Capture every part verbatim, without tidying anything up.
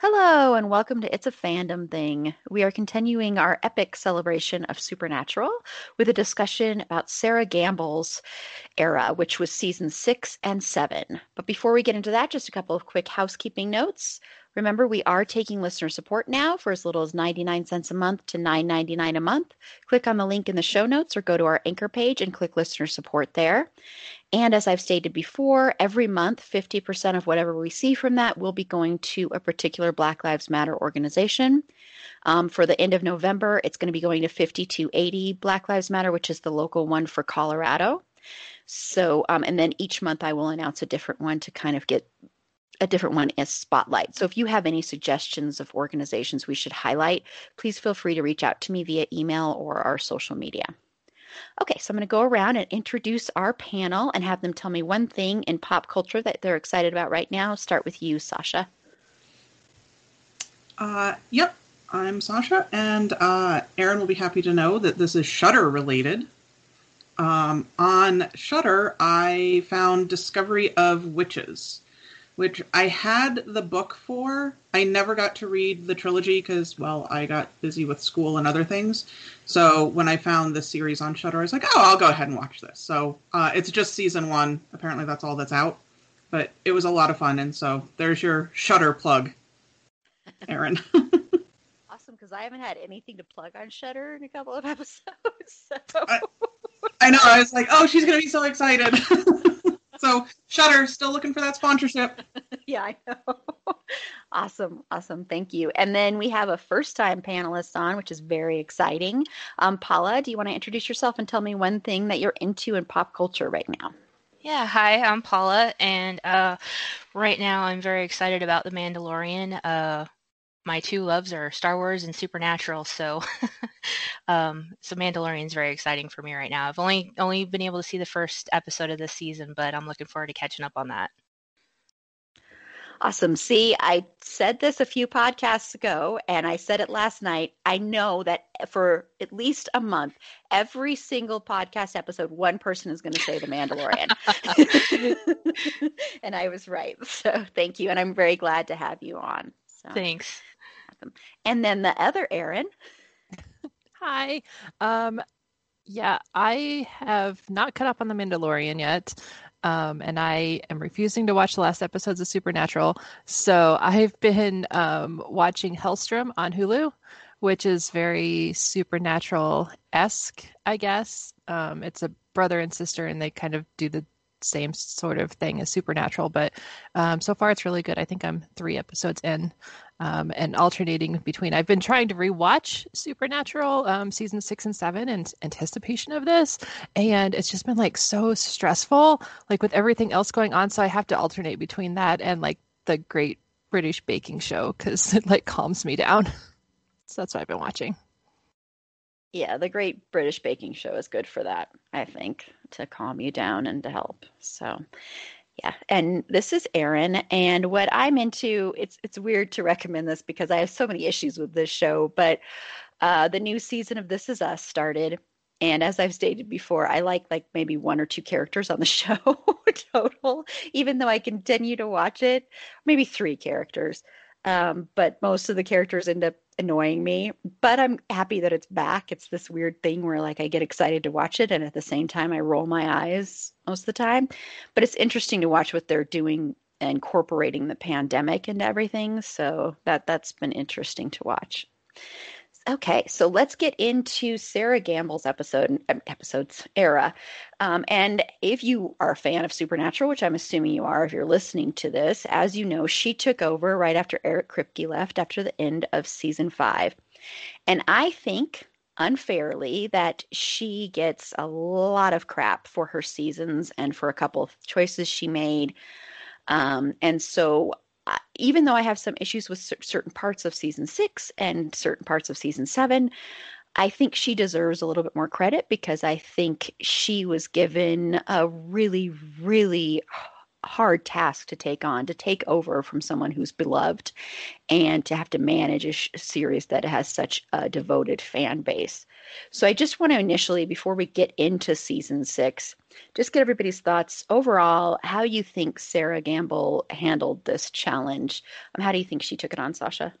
Hello and welcome to It's a Fandom Thing. We are continuing our epic celebration of Supernatural with a discussion about Sera Gamble's era, which was season six and seven. But before we get into that, just a couple of quick housekeeping notes. Remember, we are taking listener support now for as little as ninety-nine cents a month to nine ninety-nine a month. Click on the link in the show notes or go to our anchor page and click listener support there. And as I've stated before, every month, fifty percent of whatever we see from that will be going to a particular Black Lives Matter organization. Um, for the end of November, it's going to be going to fifty-two eighty Black Lives Matter, which is the local one for Colorado. So, um, and then each month I will announce a different one to kind of get a different one as spotlight. So if you have any suggestions of organizations we should highlight, please feel free to reach out to me via email or our social media. Okay, so I'm going to go around and introduce our panel and have them tell me one thing in pop culture that they're excited about right now. Start with you, Sasha. Uh, yep, I'm Sasha, and uh, Aaron will be happy to know that this is Shudder related. Um, on Shudder, I found Discovery of Witches, which I had the book for. I never got to read the trilogy because, well, I got busy with school and other things. So when I found the series on Shudder, I was like, oh, I'll go ahead and watch this. So uh, it's just season one. Apparently that's all that's out. But it was a lot of fun. And so there's your Shudder plug, Erin. Awesome, because I haven't had anything to plug on Shudder in a couple of episodes. So. I, I know. I was like, oh, she's going to be so excited. So, Shudder, still looking for that sponsorship. Yeah, I know. Awesome. Awesome. Thank you. And then we have a first-time panelist on, which is very exciting. Um, Paula, do you want to introduce yourself and tell me one thing that you're into in pop culture right now? Yeah. Hi, I'm Paula. And uh, right now I'm very excited about The Mandalorian. Uh, my two loves are Star Wars and Supernatural. So, um, so Mandalorian is very exciting for me right now. I've only only been able to see the first episode of this season, but I'm looking forward to catching up on that. Awesome. See, I said this a few podcasts ago, and I said it last night. I know that for at least a month, every single podcast episode, one person is going to say The Mandalorian. And I was right. So thank you. And I'm very glad to have you on. So. Thanks. Awesome. And then the other Erin. Hi. Um, yeah, I have not caught up on The Mandalorian yet. Um, and I am refusing to watch the last episodes of Supernatural. So I've been um, watching Hellstrom on Hulu, which is very Supernatural-esque, I guess. Um, it's a brother and sister, and they kind of do the same sort of thing as Supernatural. But um, so far, it's really good. I think I'm three episodes in um, and alternating between. I've been trying to rewatch Supernatural um, season six and seven in anticipation of this. And it's just been like so stressful, like with everything else going on. So I have to alternate between that and like The Great British Baking Show because it like calms me down. So that's what I've been watching. Yeah, The Great British Baking Show is good for that, I think, to calm you down and to help. So, yeah. And this is Erin. And what I'm into, it's it's weird to recommend this because I have so many issues with this show. But uh, the new season of This Is Us started. And as I've stated before, I like like maybe one or two characters on the show total, even though I continue to watch it. Maybe three characters. Um, but most of the characters end up annoying me, but I'm happy that it's back. It's this weird thing where like I get excited to watch it, and at the same time I roll my eyes most of the time. But it's interesting to watch what they're doing, incorporating the pandemic into everything. So that that's been interesting to watch. Okay, so let's get into Sera Gamble's episode, episodes era. Um, and if you are a fan of Supernatural, which I'm assuming you are if you're listening to this, as you know, she took over right after Eric Kripke left after the end of season five. And I think, unfairly, that she gets a lot of crap for her seasons and for a couple of choices she made. Um, and so even though I have some issues with certain parts of season six and certain parts of season seven, I think she deserves a little bit more credit because I think she was given a really, really hard task to take on, to take over from someone who's beloved and to have to manage a sh- series that has such a devoted fan base. So I just want to initially, before we get into season six, just get everybody's thoughts overall, how you think Sera Gamble handled this challenge. Um, how do you think she took it on, Sasha?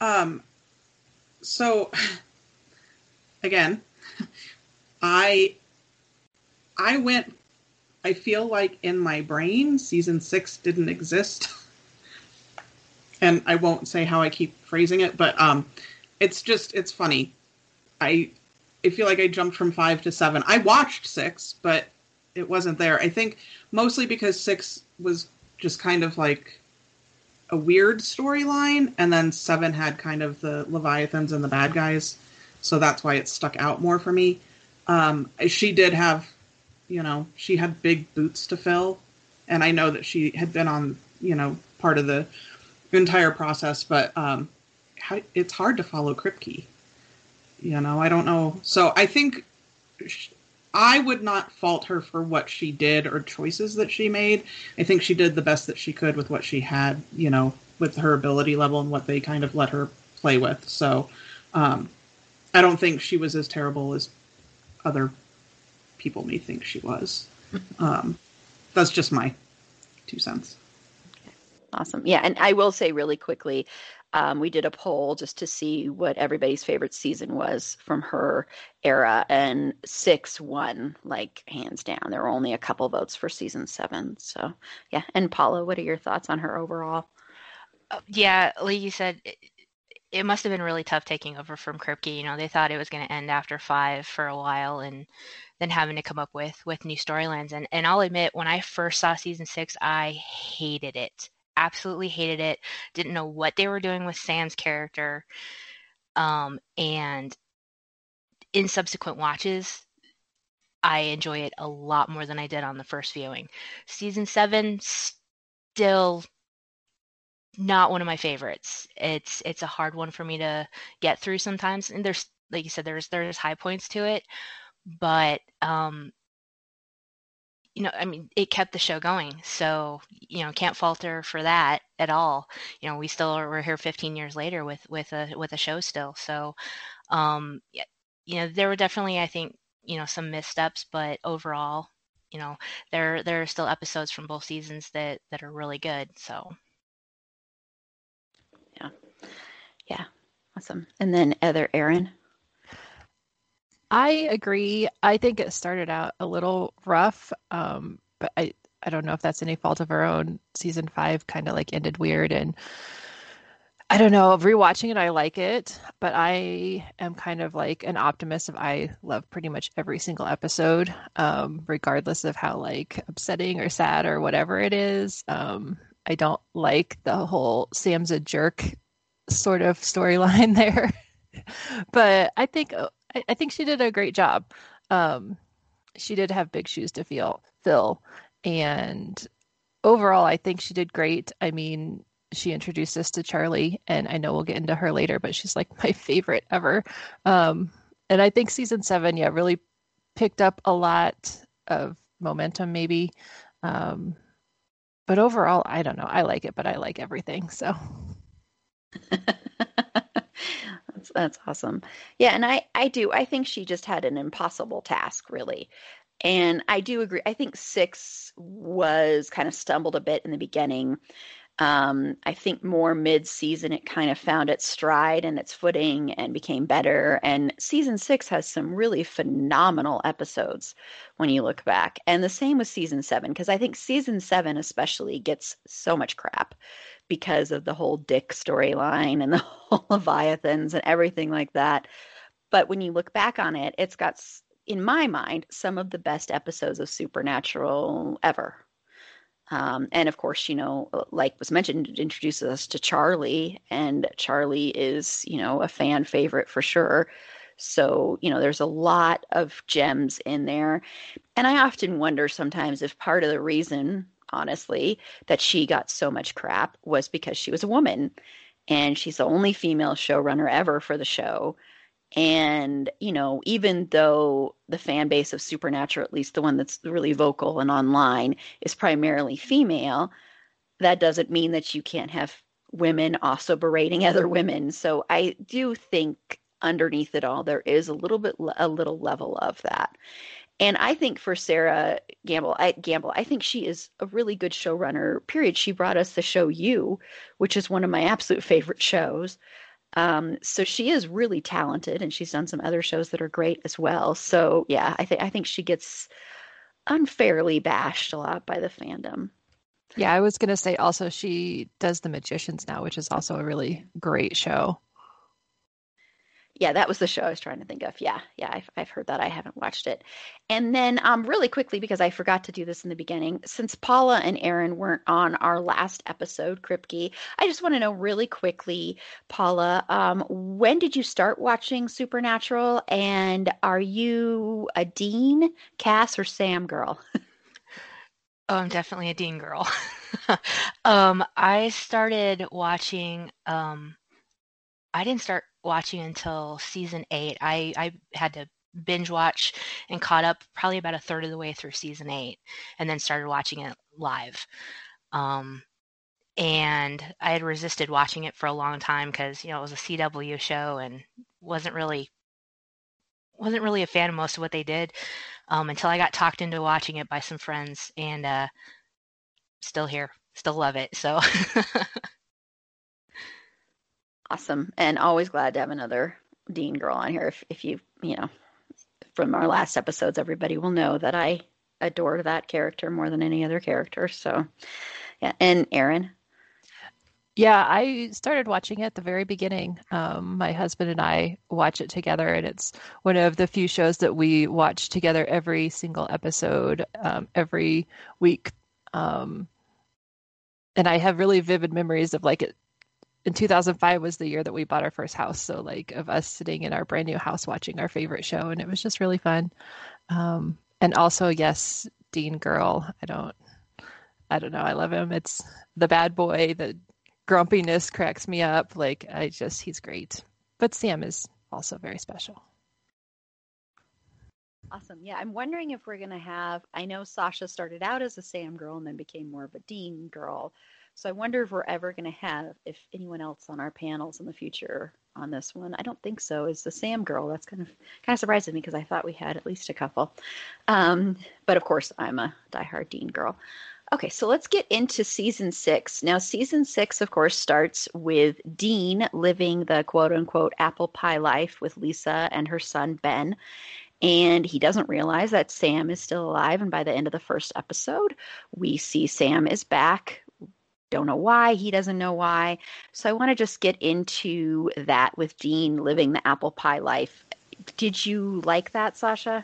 Um, so again, I, I went, I feel like in my brain, season six didn't exist. And I won't say how I keep phrasing it, but um, it's just, it's funny. I I feel like I jumped from five to seven. I watched six, but it wasn't there. I think mostly because six was just kind of like a weird storyline. And then seven had kind of the Leviathans and the bad guys. So that's why it stuck out more for me. Um, she did have, you know, she had big boots to fill. And I know that she had been on, you know, part of the entire process, but um, how, it's hard to follow Kripke. You know, I don't know. So I think she, I would not fault her for what she did or choices that she made. I think she did the best that she could with what she had, you know, with her ability level and what they kind of let her play with. So um, I don't think she was as terrible as other people may think she was. Um, that's just my two cents. Okay. Awesome. Yeah. And I will say really quickly, um, we did a poll just to see what everybody's favorite season was from her era, and six won, like, hands down. There were only a couple votes for season seven. So yeah. And Paula, what are your thoughts on her overall? Uh, yeah. Like you said, it, it must've been really tough taking over from Kripke. You know, they thought it was going to end after five for a while, and than having to come up with with new storylines. And and I'll admit, when I first saw season six, I hated it. Absolutely hated it. Didn't know what they were doing with Sam's character. Um, and in subsequent watches, I enjoy it a lot more than I did on the first viewing. Season seven, still not one of my favorites. It's it's a hard one for me to get through sometimes. And there's, like you said, there's there's high points to it. But, um, you know, I mean, it kept the show going. So, you know, can't falter for that at all. You know, we still are, we're here fifteen years later with, with a, with a show still. So, um, you know, there were definitely, I think, you know, some missteps, but overall, you know, there, there are still episodes from both seasons that, that are really good. So. Yeah. Yeah. Awesome. And then other Aaron. I agree. I think it started out a little rough, um, but I, I don't know if that's any fault of her own. Season five kind of like ended weird, and I don't know. Rewatching it, I like it, but I am kind of like an optimist. Of I love pretty much every single episode, um, regardless of how like upsetting or sad or whatever it is. Um, I don't like the whole Sam's a jerk sort of storyline there, but I think. I think she did a great job. Um, she did have big shoes to feel, fill. And overall, I think she did great. I mean, she introduced us to Charlie, and I know we'll get into her later, but she's like my favorite ever. Um, and I think season seven, yeah, really picked up a lot of momentum maybe. Um, but overall, I don't know. I like it, but I like everything. So. That's awesome. Yeah. And I, I do. I think she just had an impossible task, really. And I do agree. I think six was kind of stumbled a bit in the beginning. Um, I think more mid-season, it kind of found its stride and its footing and became better. And season six has some really phenomenal episodes when you look back. And the same with season seven, because I think season seven especially gets so much crap because of the whole Dick storyline and the whole Leviathans and everything like that. But when you look back on it, it's got, in my mind, some of the best episodes of Supernatural ever. Um, and of course, you know, like was mentioned, it introduces us to Charlie, and Charlie is, you know, a fan favorite for sure. So, you know, there's a lot of gems in there. And I often wonder sometimes if part of the reason, honestly, that she got so much crap was because she was a woman, and she's the only female showrunner ever for the show. And, you know, even though the fan base of Supernatural, at least the one that's really vocal and online, is primarily female, that doesn't mean that you can't have women also berating other women. So I do think underneath it all, there is a little bit, a little level of that. And I think for Sera Gamble, I, Gamble, I think she is a really good showrunner, period. She brought us the show You, which is one of my absolute favorite shows. Um, so she is really talented, and she's done some other shows that are great as well. So yeah, I think, I think she gets unfairly bashed a lot by the fandom. Yeah. I was going to say also, she does The Magicians now, which is also a really great show. Yeah, that was the show I was trying to think of. Yeah, yeah, I've, I've heard that. I haven't watched it. And then um, really quickly, because I forgot to do this in the beginning, since Paula and Aaron weren't on our last episode, Kripke, I just want to know really quickly, Paula, um, when did you start watching Supernatural? And are you a Dean, Cass, or Sam girl? Oh, I'm definitely a Dean girl. um, I started watching... Um... I didn't start watching until season eight. I, I had to binge watch and caught up probably about a third of the way through season eight, and then started watching it live. Um, and I had resisted watching it for a long time because, you know, it was a C W show and wasn't really, wasn't really a fan of most of what they did, um, until I got talked into watching it by some friends, and uh, still here, still love it. So... Awesome. And always glad to have another Dean girl on here. If if you, you know, from our last episodes, everybody will know that I adore that character more than any other character. So, yeah. And Aaron? Yeah, I started watching it at the very beginning. Um, my husband and I watch it together, and it's one of the few shows that we watch together every single episode, um, every week. Um, and I have really vivid memories of like it. In two thousand five was the year that we bought our first house. So like of us sitting in our brand new house, watching our favorite show. And it was just really fun. Um, and also, yes, Dean girl. I don't, I don't know. I love him. It's the bad boy. The grumpiness cracks me up. Like I just, he's great. But Sam is also very special. Awesome. Yeah. I'm wondering if we're going to have, I know Sasha started out as a Sam girl and then became more of a Dean girl. So I wonder if we're ever going to have, if anyone else on our panels in the future on this one, I don't think so, is the Sam girl. That's kind of kind of surprising me because I thought we had at least a couple. Um, but of course, I'm a diehard Dean girl. Okay, so let's get into season six. Now, season six, of course, starts with Dean living the quote unquote apple pie life with Lisa and her son, Ben. And he doesn't realize that Sam is still alive. And by the end of the first episode, we see Sam is back. Don't know why, he doesn't know why. So I want to just get into that with Dean living the apple pie life. Did you like that, Sasha?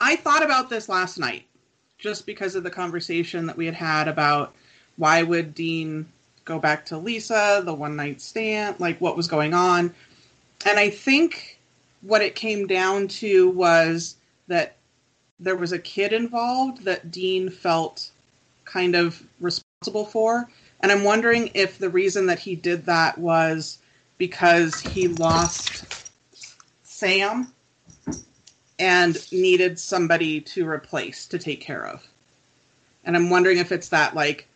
I thought about this last night just because of the conversation that we had had about why would Dean go back to Lisa, the one night stand, like what was going on. And I think what it came down to was that there was a kid involved that Dean felt kind of responsible for. And I'm wondering if the reason that he did that was because he lost Sam and needed somebody to replace, to take care of. And I'm wondering if it's that, like,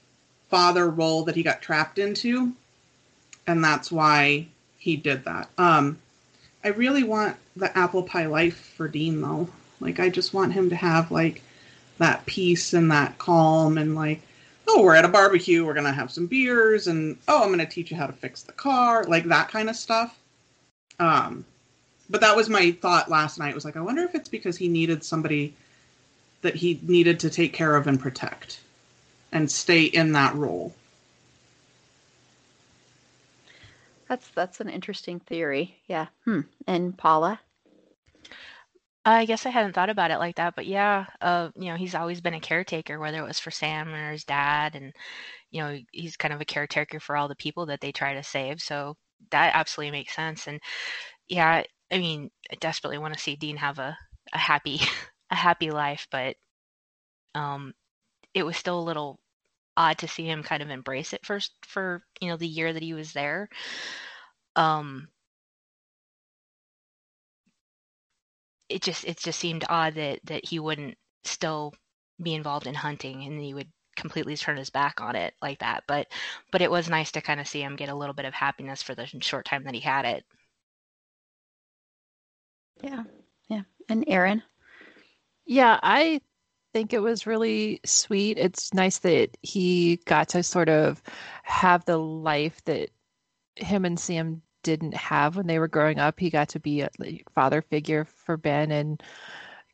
father role that he got trapped into, and that's why he did that. Um, I really want the apple pie life for Dean, though. Like, I just want him to have, like, that peace and that calm and, like, oh, we're at a barbecue, we're going to have some beers, and, oh, I'm going to teach you how to fix the car, like that kind of stuff. Um, but that was my thought last night, was like, I wonder if it's because he needed somebody that he needed to take care of and protect and stay in that role. That's that's an interesting theory. Yeah. Hmm. And Paula? I guess I hadn't thought about it like that, but yeah, uh, you know, he's always been a caretaker, whether it was for Sam or his dad, and you know, he's kind of a caretaker for all the people that they try to save. So that absolutely makes sense. And yeah, I mean, I desperately want to see Dean have a, a happy, a happy life, but um, it was still a little odd to see him kind of embrace it first for, you know, the year that he was there. Um, it just it just seemed odd that, that he wouldn't still be involved in hunting and he would completely turn his back on it like that. But but it was nice to kind of see him get a little bit of happiness for the short time that he had it. Yeah. Yeah. And Aaron? Yeah, I think it was really sweet. It's nice that he got to sort of have the life that him and Sam didn't have when they were growing up. He got to be a father figure for Ben and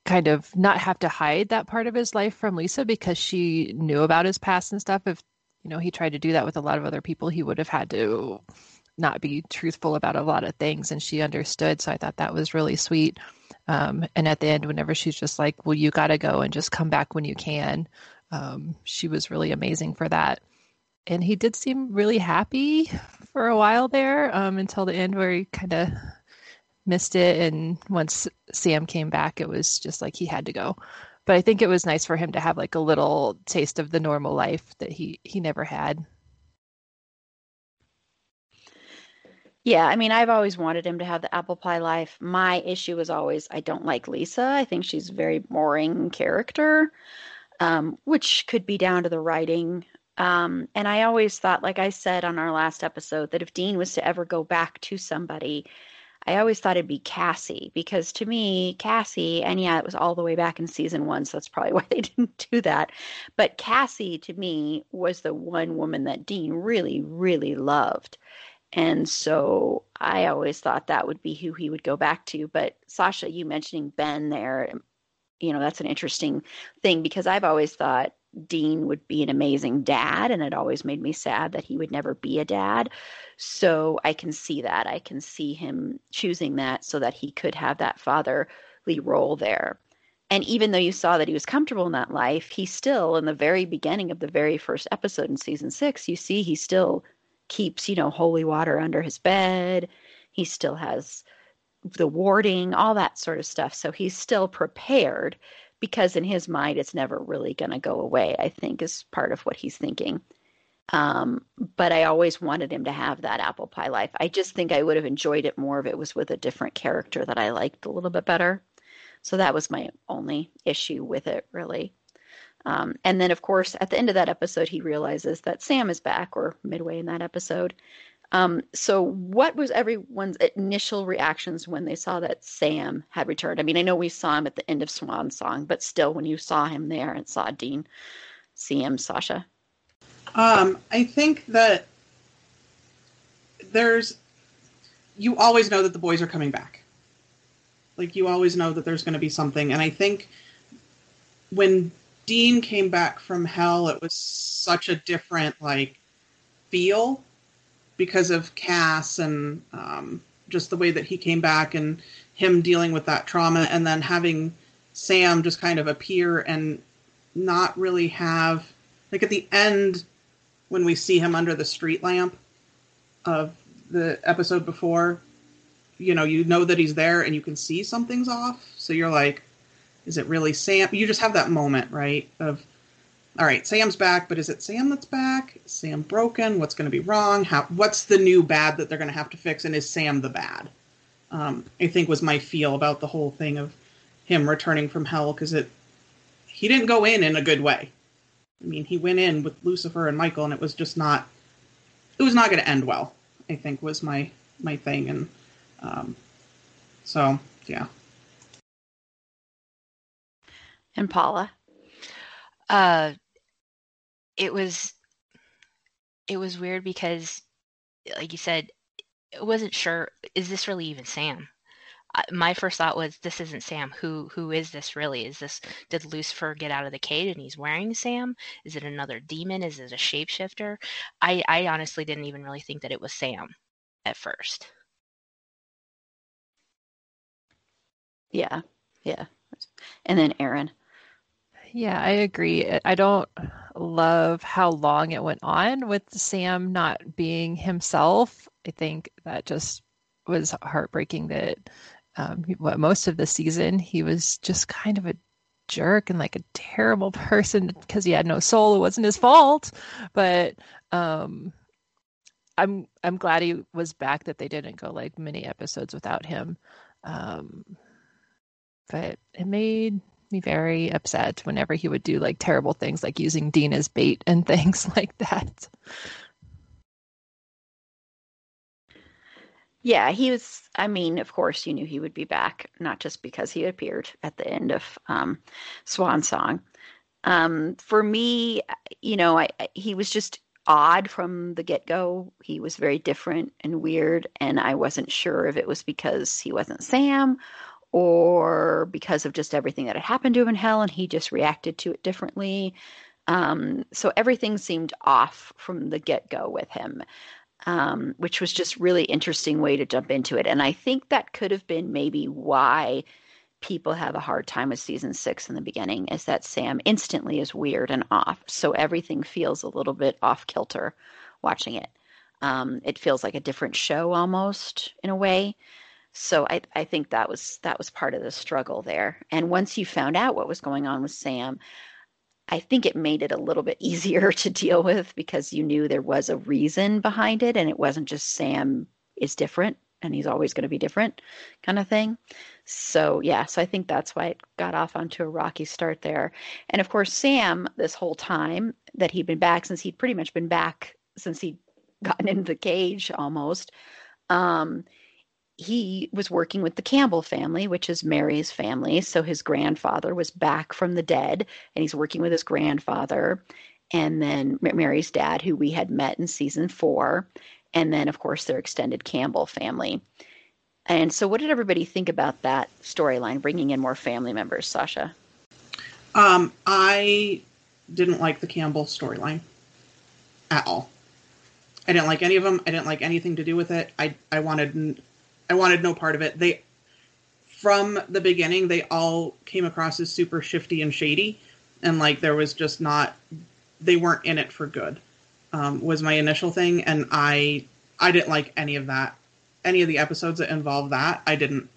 kind of not have to hide that part of his life from Lisa because she knew about his past and stuff. If, you know, he tried to do that with a lot of other people, he would have had to not be truthful about a lot of things, and she understood. So I thought that was really sweet. Um, and at the end, whenever she's just like, well, you got to go and just come back when you can. Um, she was really amazing for that. And he did seem really happy for a while there, um, until the end where he kind of missed it. And once Sam came back, it was just like he had to go. But I think it was nice for him to have like a little taste of the normal life that he, he never had. Yeah, I mean, I've always wanted him to have the apple pie life. My issue was always I don't like Lisa. I think she's a very boring character, um, which could be down to the writing. Um, and I always thought, like I said on our last episode, that if Dean was to ever go back to somebody, I always thought it'd be Cassie. Because to me, Cassie, and yeah, it was all the way back in season one, so that's probably why they didn't do that. But Cassie, to me, was the one woman that Dean really, really loved. And so I always thought that would be who he would go back to. But Sasha, you mentioning Ben there, you know, that's an interesting thing because I've always thought Dean would be an amazing dad. And it always made me sad that he would never be a dad. So I can see that. I can see him choosing that so that he could have that fatherly role there. And even though you saw that he was comfortable in that life, he still, in the very beginning of the very first episode in season six, you see he still keeps, you know, holy water under his bed. He still has the warding, all that sort of stuff. So he's still prepared because in his mind, it's never really going to go away, I think is part of what he's thinking. Um, but I always wanted him to have that apple pie life. I just think I would have enjoyed it more if it was with a different character that I liked a little bit better. So that was my only issue with it, really. Um, and then, of course, at the end of that episode, he realizes that Sam is back, or midway in that episode. Um, so what was everyone's initial reactions when they saw that Sam had returned? I mean, I know we saw him at the end of Swan Song, but still, when you saw him there and saw Dean see him, Sasha? Um, I think that there's, you always know that the boys are coming back. Like, you always know that there's going to be something. And I think when Dean came back from hell, it was such a different, like, feel because of Cass and um, just the way that he came back and him dealing with that trauma, and then having Sam just kind of appear and not really have, like, at the end when we see him under the street lamp of the episode before, you know, you know that he's there and you can see something's off, so you're like, is it really Sam? You just have that moment, right? Of, all right, Sam's back, but is it Sam that's back? Is Sam broken? What's going to be wrong? How? What's the new bad that they're going to have to fix? And is Sam the bad? Um, I think was my feel about the whole thing of him returning from hell, because it he didn't go in in a good way. I mean, he went in with Lucifer and Michael, and it was just not, it was not going to end well, I think was my, my thing. And um, so, yeah. And Paula? Uh, it was, it was weird because, like you said, I wasn't sure, is this really even Sam? I, my first thought was, this isn't Sam. Who, who is this really? Is this, did Lucifer get out of the cage and he's wearing Sam? Is it another demon? Is it a shapeshifter? I, I honestly didn't even really think that it was Sam. at first. Yeah, yeah. And then Aaron. Yeah, I agree. I don't love how long it went on with Sam not being himself. I think that just was heartbreaking that um, most of the season he was just kind of a jerk and like a terrible person because he had no soul. It wasn't his fault, but um, I'm I'm glad he was back, that they didn't go like many episodes without him. Um, but it made me very upset whenever he would do like terrible things, like using Dean as bait and things like that. Yeah, he was, I mean, of course, you knew he would be back, not just because he appeared at the end of um, Swan Song. Um, for me, you know, I, I, he was just odd from the get-go. He was very different and weird, and I wasn't sure if it was because he wasn't Sam or because of just everything that had happened to him in hell, and he just reacted to it differently. Um, so everything seemed off from the get-go with him. Um, which was just really interesting way to jump into it. And I think that could have been maybe why people have a hard time with season six in the beginning, is that Sam instantly is weird and off. So everything feels a little bit off kilter watching it. Um, it feels like a different show almost in a way. So I, I think that was, that was part of the struggle there. And once you found out what was going on with Sam, I think it made it a little bit easier to deal with, because you knew there was a reason behind it, and it wasn't just Sam is different and he's always going to be different kind of thing. So, yeah, so I think that's why it got off onto a rocky start there. And, of course, Sam, this whole time that he'd been back, since he'd pretty much been back since he'd gotten into the cage almost, um, he was working with the Campbell family, which is Mary's family. So his grandfather was back from the dead, and he's working with his grandfather, and then Mary's dad, who we had met in season four, and then, of course, their extended Campbell family. And so what did everybody think about that storyline, bringing in more family members, Sasha? Um, I didn't like the Campbell storyline at all. I didn't like any of them. I didn't like anything to do with it. I, I wanted... N- I wanted no part of it. They, from the beginning, they all came across as super shifty and shady. And, like, there was just not, they weren't in it for good, um, was my initial thing. And I, I didn't like any of that. Any of the episodes that involved that, I didn't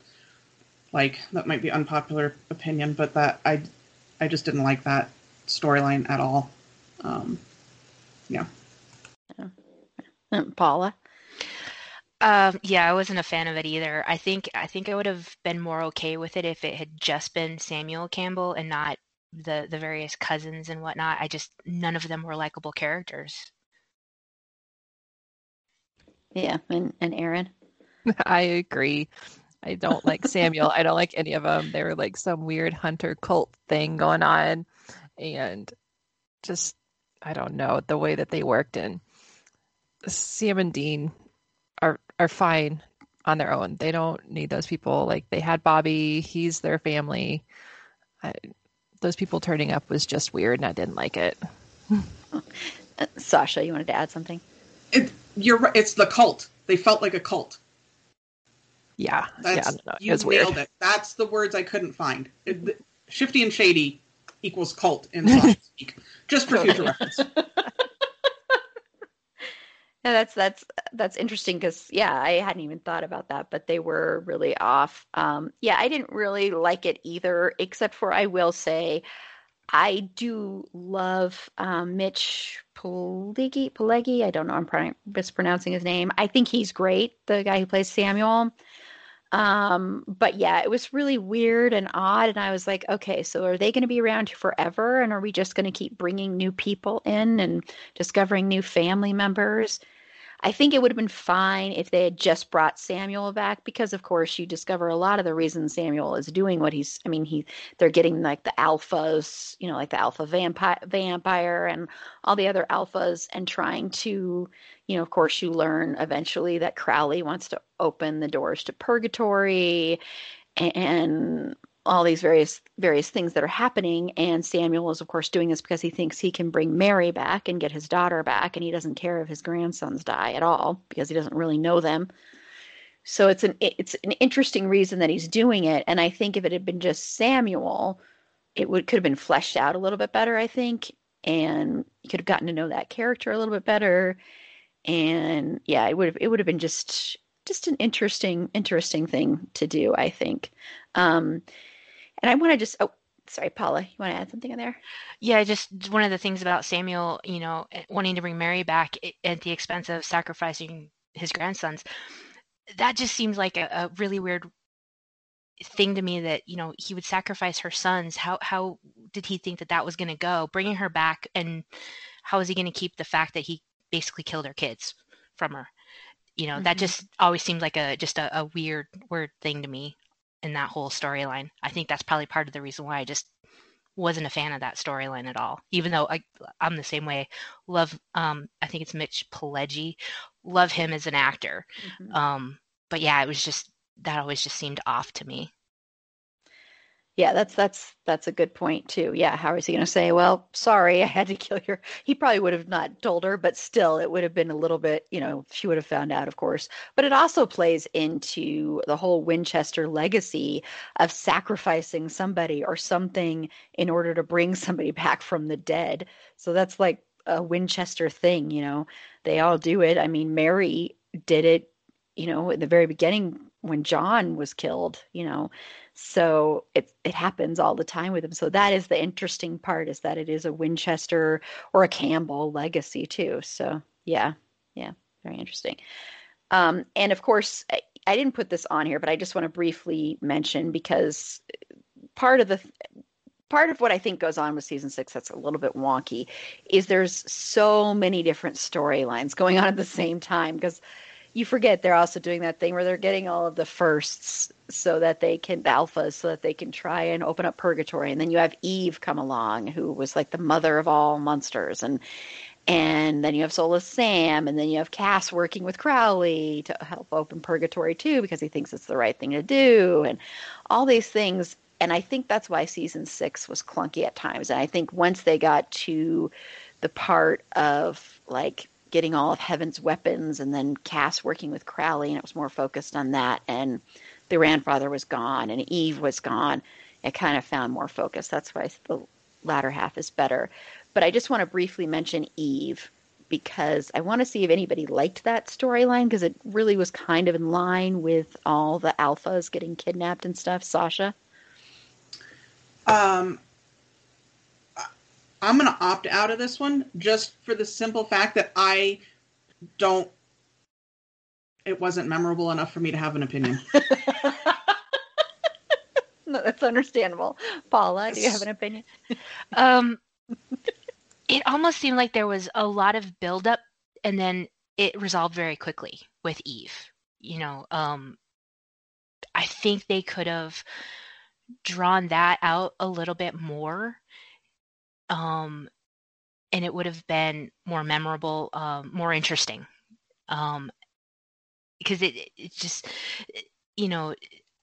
like. That might be unpopular opinion, but that, I, I just didn't like that storyline at all. Um, yeah. And Paula? Um, yeah, I wasn't a fan of it either. I think I think I would have been more okay with it if it had just been Samuel Campbell and not the, the various cousins and whatnot. I just, none of them were likable characters. Yeah, and, and Aaron? I agree. I don't like Samuel. I don't like any of them. They were like some weird hunter cult thing going on. And just, I don't know, the way that they worked in. Sam and Dean are are fine on their own. They don't need those people. Like, they had Bobby, he's their family. I, those people turning up was just weird, and I didn't like it. Sasha, you wanted to add something? It, you're right. It's the cult. They felt like a cult. Yeah. That's, yeah, no, no, you it was nailed weird. It. That's the words I couldn't find. It, the, shifty and shady equals cult in Sasha speak. Just for future reference. Yeah, that's that's that's interesting because, yeah, I hadn't even thought about that, but they were really off. Um, yeah, I didn't really like it either, except for I will say I do love um, Mitch Pileggi. Pileggi, I don't know, I'm probably mispronouncing his name. I think he's great, the guy who plays Samuel. Um, but, yeah, it was really weird and odd, and I was like, okay, so are they going to be around forever, and are we just going to keep bringing new people in and discovering new family members? I think it would have been fine if they had just brought Samuel back because, of course, you discover a lot of the reasons Samuel is doing what he's – I mean, he they're getting, like, the alphas, you know, like the alpha vampire, vampire and all the other alphas, and trying to, you know, of course, you learn eventually that Crowley wants to open the doors to Purgatory, and – all these various various things that are happening. And Samuel is, of course, doing this because he thinks he can bring Mary back and get his daughter back. And he doesn't care if his grandsons die at all because he doesn't really know them. So it's an it's an interesting reason that he's doing it. And I think if it had been just Samuel, it would could have been fleshed out a little bit better, I think. And you could have gotten to know that character a little bit better. And yeah, it would have it would have been just just an interesting, interesting thing to do, I think. Um, and I want to just, oh, sorry, Paula, you want to add something in there? Yeah, just one of the things about Samuel, you know, wanting to bring Mary back at the expense of sacrificing his grandsons. That just seems like a, a really weird thing to me that, you know, he would sacrifice her sons. How, how did he think that that was going to go? Bringing her back, and how is he going to keep the fact that he basically killed her kids from her? You know, mm-hmm. that just always seemed like a just a, a weird, weird thing to me in that whole storyline. I think that's probably part of the reason why I just wasn't a fan of that storyline at all. Even though I, I'm the same way. Love, um, I think it's Mitch Pileggi. Love him as an actor. Mm-hmm. Um, but yeah, it was just, that always just seemed off to me. Yeah, that's that's that's a good point too. Yeah, how is he going to say, well, sorry, I had to kill her? He probably would have not told her, but still, it would have been a little bit, you know, she would have found out, of course. But it also plays into the whole Winchester legacy of sacrificing somebody or something in order to bring somebody back from the dead. So that's like a Winchester thing, you know. They all do it. I mean, Mary did it, you know, at the very beginning when John was killed, you know. So it it happens all the time with him. So that is the interesting part, is that it is a Winchester or a Campbell legacy too. So yeah, yeah, very interesting. Um, and of course, I, I didn't put this on here, but I just want to briefly mention, because part of the part of what I think goes on with season six that's a little bit wonky is there's so many different storylines going on at the same time, because you forget they're also doing that thing where they're getting all of the firsts so that they can, the alphas, so that they can try and open up Purgatory. And then you have Eve come along, who was like the mother of all monsters. And and then you have Soulless Sam. And then you have Cass working with Crowley to help open Purgatory too, because he thinks it's the right thing to do. And all these things. And I think that's why season six was clunky at times. And I think once they got to the part of like getting all of Heaven's weapons, and then Cass working with Crowley, and it was more focused on that, and the grandfather was gone, and Eve was gone, it kind of found more focus. That's why the latter half is better. But I just want to briefly mention Eve, because I want to see if anybody liked that storyline, because it really was kind of in line with all the alphas getting kidnapped and stuff. Sasha? Um... I'm going to opt out of this one just for the simple fact that I don't, it wasn't memorable enough for me to have an opinion. No, that's understandable. Paula, do you have an opinion? Um, it almost seemed like there was a lot of buildup, and then it resolved very quickly with Eve. You know, um, I think they could have drawn that out a little bit more. Um, and it would have been more memorable, um, more interesting. Um, because it, it just, you know,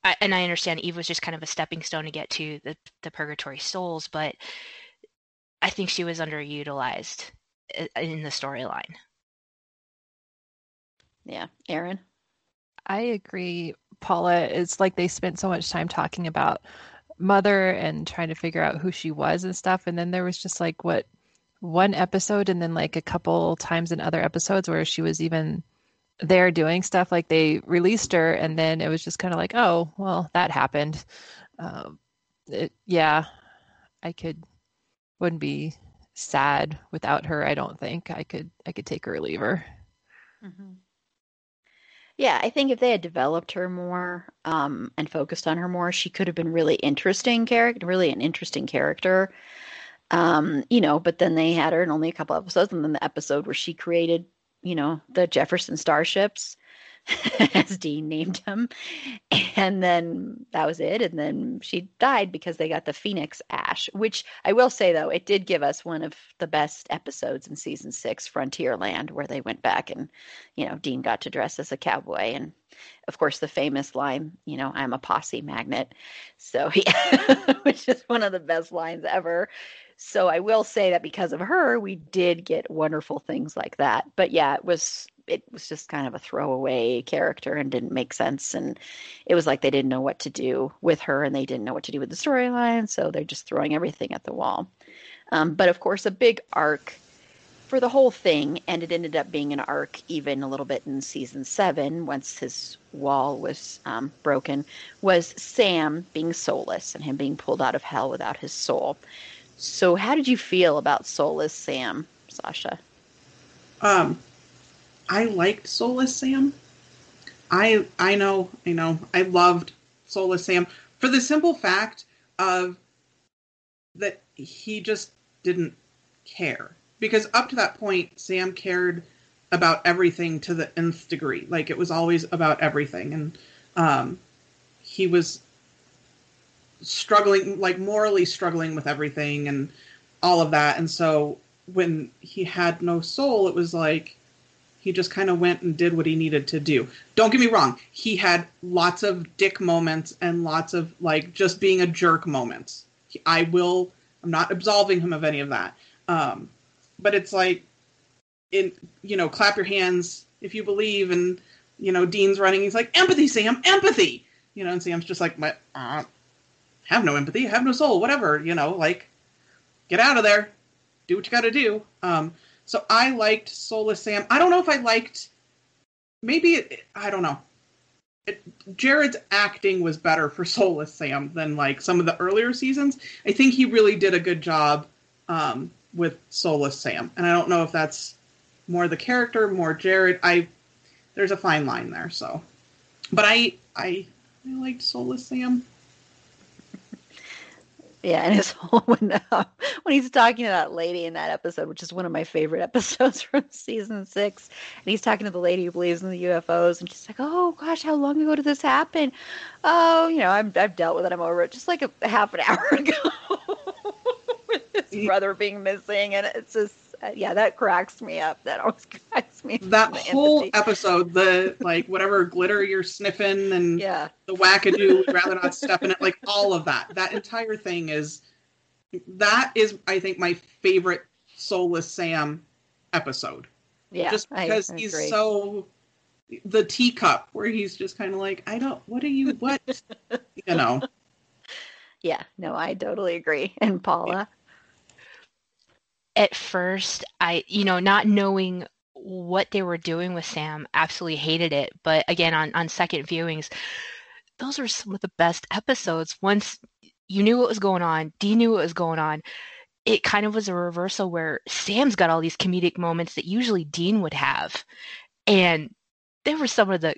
I, and I understand Eve was just kind of a stepping stone to get to the, the Purgatory Souls, but I think she was underutilized in the storyline. Yeah. Aaron? I agree, Paula. It's like they spent so much time talking about mother and trying to figure out who she was and stuff, and then there was just like what one episode, and then like a couple times in other episodes where she was even there doing stuff. Like they released her, and then it was just kind of like, oh well, that happened. Um it, yeah I could wouldn't be sad without her. I don't think I could I could take her or leave her. Mm-hmm. Yeah, I think if they had developed her more um, and focused on her more, she could have been really interesting character, really an interesting character, um, you know. But then they had her in only a couple episodes, and then the episode where she created, you know, the Jefferson starships, as Dean named him. And then that was it. And then she died because they got the Phoenix Ash, which I will say, though, it did give us one of the best episodes in season six, Frontierland, where they went back and, you know, Dean got to dress as a cowboy. And, of course, the famous line, you know, I'm a posse magnet. So he, which is one of the best lines ever. So I will say that because of her, we did get wonderful things like that. But yeah, it was it was just kind of a throwaway character and didn't make sense. And it was like they didn't know what to do with her and they didn't know what to do with the storyline. So they're just throwing everything at the wall. Um, but of course, a big arc for the whole thing. And it ended up being an arc even a little bit in season seven, once his wall was um, broken, was Sam being soulless and him being pulled out of hell without his soul. So how did you feel about Soulless Sam, Sasha? Um, I liked Soulless Sam. I I know, I know, I loved Soulless Sam for the simple fact of that he just didn't care. Because up to that point, Sam cared about everything to the nth degree. Like, it was always about everything. And um, he was... struggling, like morally struggling with everything and all of that. And so when he had no soul, it was like he just kind of went and did what he needed to do. Don't get me wrong. He had lots of dick moments and lots of like just being a jerk moments. I will, I'm not absolving him of any of that. Um, but it's like, in, you know, clap your hands if you believe. And, you know, Dean's running. He's like, empathy, Sam, empathy, you know, and Sam's just like, my, uh, have no empathy, have no soul, whatever, you know, like, get out of there, do what you got to do. Um, so I liked Soulless Sam. I don't know if I liked, maybe, it, I don't know. It, Jared's acting was better for Soulless Sam than, like, some of the earlier seasons. I think he really did a good job um, with Soulless Sam. And I don't know if that's more the character, more Jared. I, there's a fine line there, so. But I, I, I liked Soulless Sam. Yeah, and his whole when, uh, when he's talking to that lady in that episode, which is one of my favorite episodes from season six, and he's talking to the lady who believes in the U F Os, and she's like, "Oh gosh, how long ago did this happen?" "Oh, you know, I'm, I've dealt with it. I'm over it." Just like a half an hour ago, with his brother being missing, and it's just uh, yeah, that cracks me up. That always cracks me. That whole empathy. Episode, the like whatever glitter you're sniffing, and yeah. The wackadoo, we'd rather not step in it. Like all of that, that entire thing. Is that is I think my favorite Soulless Sam episode. Yeah, just because I, I he's agree. So the teacup where he's just kind of like, I don't, what are you, what, you know? Yeah, no, I totally agree. And Paula, at first, I you know not knowing what they were doing with Sam, absolutely hated it. But again, on on second viewings, those were some of the best episodes. Once you knew what was going on, Dee knew what was going on, it kind of was a reversal where Sam's got all these comedic moments that usually Dean would have. And they were some of the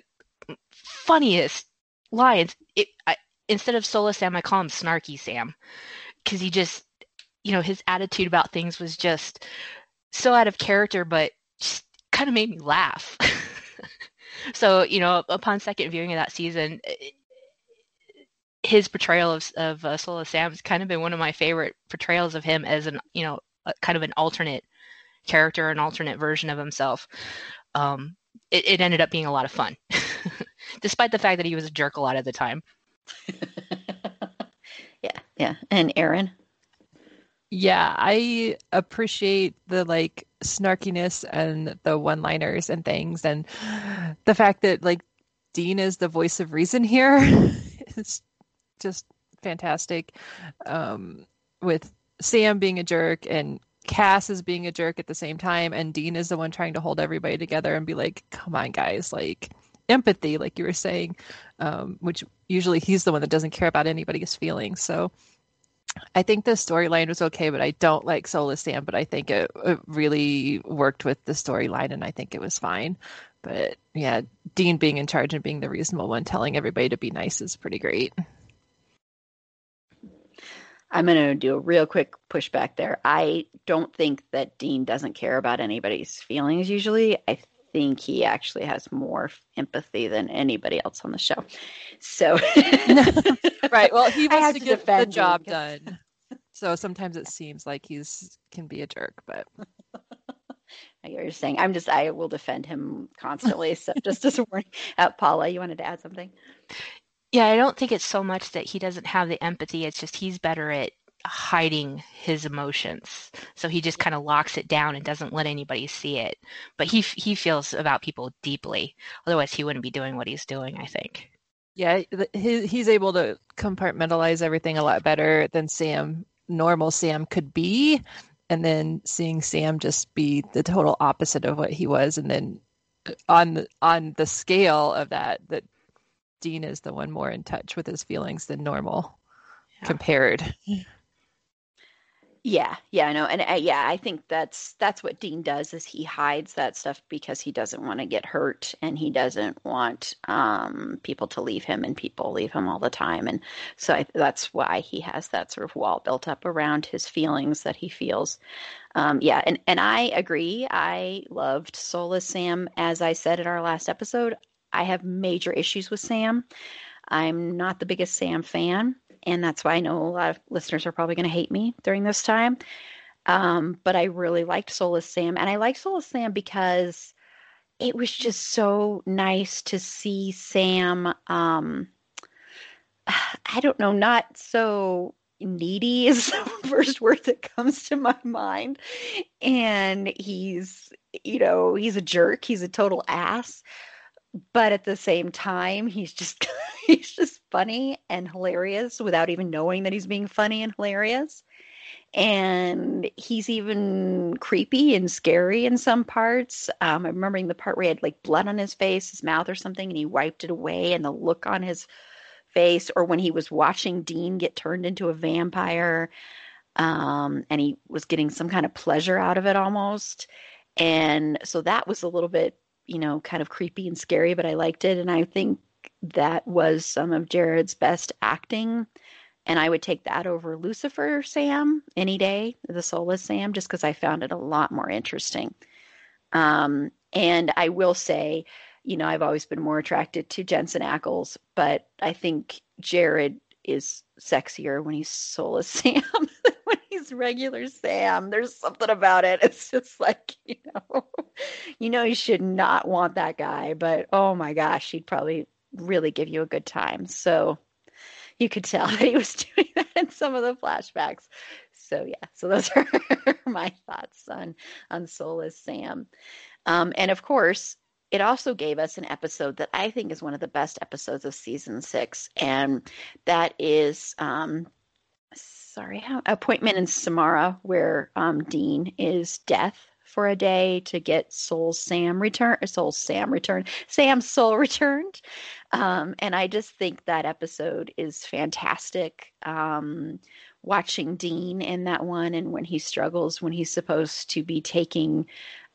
funniest lines. It, I, instead of Soulless Sam, I call him Snarky Sam. Because he just, you know, his attitude about things was just so out of character, but just kind of made me laugh. So, you know, upon second viewing of that season, it, his portrayal of of uh, Soulless Sam's kind of been one of my favorite portrayals of him as an, you know, a, kind of an alternate character, an alternate version of himself. Um, it, it ended up being a lot of fun, despite the fact that he was a jerk a lot of the time. yeah, yeah. And Aaron? Yeah, I appreciate the, like, snarkiness and the one-liners and things, and the fact that, like, Dean is the voice of reason here. It's just fantastic, um, with Sam being a jerk and Cass is being a jerk at the same time, and Dean is the one trying to hold everybody together and be like, come on guys, like empathy, like you were saying, um, which usually he's the one that doesn't care about anybody's feelings. So I think the storyline was okay, but I don't like Soulless Sam, but I think it, it really worked with the storyline and I think it was fine. But yeah, Dean being in charge and being the reasonable one, telling everybody to be nice is pretty great. I'm going to do a real quick pushback there. I don't think that Dean doesn't care about anybody's feelings usually. I think he actually has more empathy than anybody else on the show. So, right. Well, he wants to, to get the job done. So sometimes it seems like he's can be a jerk, but I hear what you're saying. I'm just, I will defend him constantly. So just as a warning, uh, Paula, you wanted to add something? Yeah, I don't think it's so much that he doesn't have the empathy. It's just he's better at hiding his emotions. So he just kind of locks it down and doesn't let anybody see it. But he he feels about people deeply. Otherwise, he wouldn't be doing what he's doing, I think. Yeah, he, he's able to compartmentalize everything a lot better than Sam, normal Sam could be. And then seeing Sam just be the total opposite of what he was. And then on the, on the scale of that, that Dean is the one more in touch with his feelings than normal yeah. compared. Yeah. Yeah, I know. And uh, yeah, I think that's, that's what Dean does is he hides that stuff because he doesn't want to get hurt and he doesn't want um, people to leave him, and people leave him all the time. And so I, that's why he has that sort of wall built up around his feelings that he feels. Um, yeah. And, and I agree. I loved Soulless Sam. As I said in our last episode, I have major issues with Sam. I'm not the biggest Sam fan. And that's why I know a lot of listeners are probably going to hate me during this time. Um, but I really liked Soulless Sam. And I liked Soulless Sam because it was just so nice to see Sam, um, I don't know, not so needy is the first word that comes to my mind. And he's, you know, he's a jerk. He's a total ass. But at the same time, he's just he's just funny and hilarious without even knowing that he's being funny and hilarious. And he's even creepy and scary in some parts. Um, I'm remembering the part where he had like blood on his face, his mouth or something, and he wiped it away, and the look on his face, or when he was watching Dean get turned into a vampire, um, and he was getting some kind of pleasure out of it almost. And so that was a little bit, you know, kind of creepy and scary, but I liked it. And I think that was some of Jared's best acting. And I would take that over Lucifer Sam any day, the Soulless Sam, just because I found it a lot more interesting. Um, and I will say, you know, I've always been more attracted to Jensen Ackles, but I think Jared is sexier when he's Soulless Sam than when he's regular Sam. There's something about it. It's just like, you know, you know, you should not want that guy, but oh my gosh, he'd probably really give you a good time. So you could tell that he was doing that in some of the flashbacks. So yeah, so those are my thoughts on, on Soulless Sam. Um, and of course, it also gave us an episode that I think is one of the best episodes of season six. And that is, um, sorry, Appointment in Samara, where um, Dean is death for a day to get Soul Sam return, Soul Sam return, Sam's soul returned. Um, and I just think that episode is fantastic. Um, watching Dean in that one, and when he struggles, when he's supposed to be taking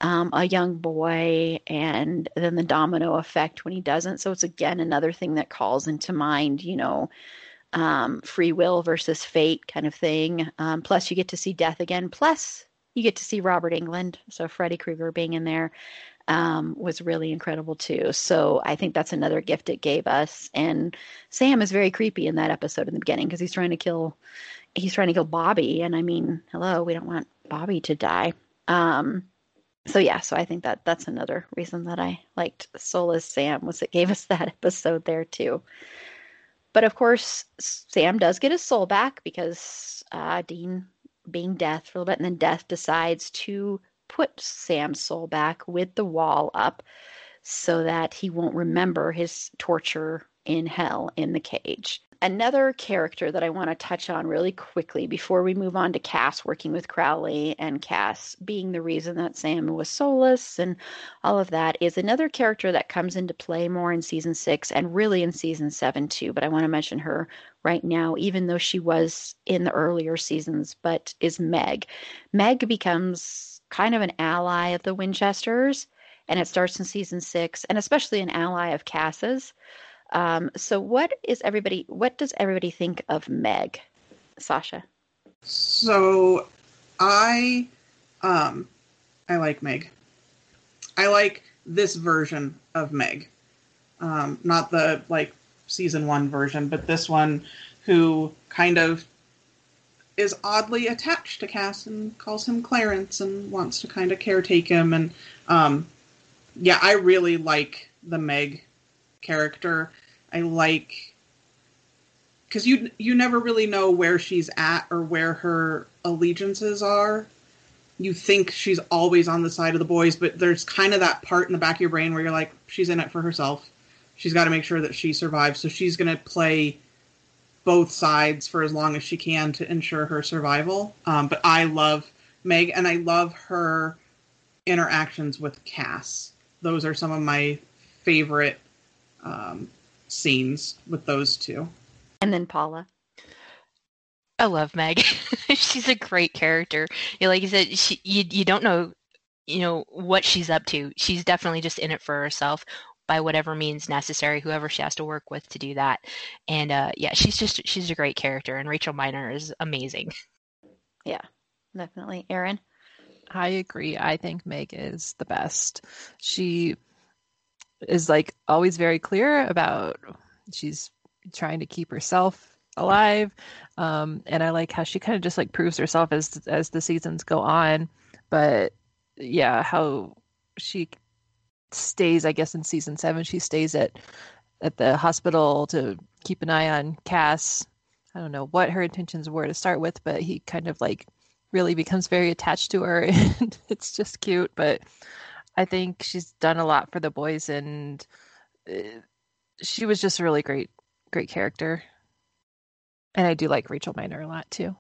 um, a young boy, and then the domino effect when he doesn't. So it's again another thing that calls into mind, you know, um, free will versus fate kind of thing. Um, plus, you get to see death again. Plus, you get to see Robert Englund. So Freddy Krueger being in there um, was really incredible too. So I think that's another gift it gave us. And Sam is very creepy in that episode in the beginning because he's trying to kill. He's trying to kill Bobby. And I mean, hello, we don't want Bobby to die. Um, so yeah, so I think that that's another reason that I liked Soulless Sam was it gave us that episode there too. But of course, Sam does get his soul back because uh, Dean being death for a little bit. And then death decides to put Sam's soul back with the wall up so that he won't remember his torture in hell in the cage. Another character that I want to touch on really quickly before we move on to Cass working with Crowley and Cass being the reason that Sam was soulless and all of that is another character that comes into play more in season six and really in season seven too. But I want to mention her right now, even though she was in the earlier seasons, but is Meg. Meg becomes kind of an ally of the Winchesters, and it starts in season six, and especially an ally of Cass's. Um, so what is everybody, what does everybody think of Meg? Sasha? So I, um, I like Meg. I like this version of Meg. Um, not the, like, season one version, but this one who kind of is oddly attached to Cass and calls him Clarence and wants to kind of caretake him. And, um, yeah, I really like the Meg character. I like... Because you you never really know where she's at or where her allegiances are. You think she's always on the side of the boys, but there's kind of that part in the back of your brain where you're like, she's in it for herself. She's got to make sure that she survives. So she's going to play both sides for as long as she can to ensure her survival. Um, but I love Meg, and I love her interactions with Cass. Those are some of my favorite um, scenes with those two. And then Paula. I love Meg. She's a great character. You know, like you said, she, you you don't know, you know, what she's up to. She's definitely just in it for herself by whatever means necessary, whoever she has to work with to do that. And uh, yeah, she's just she's a great character. And Rachel Miner is amazing. Yeah, definitely. Erin? I agree. I think Meg is the best. She is like always very clear about she's trying to keep herself alive, um and I like how she kind of just like proves herself as as the seasons go on. But yeah, how she stays, I guess in season seven she stays at at the hospital to keep an eye on Cass. I don't know what her intentions were to start with, but he kind of like really becomes very attached to her, and it's just cute. But I think she's done a lot for the boys, and she was just really great great character. And I do like Rachel Miner a lot too.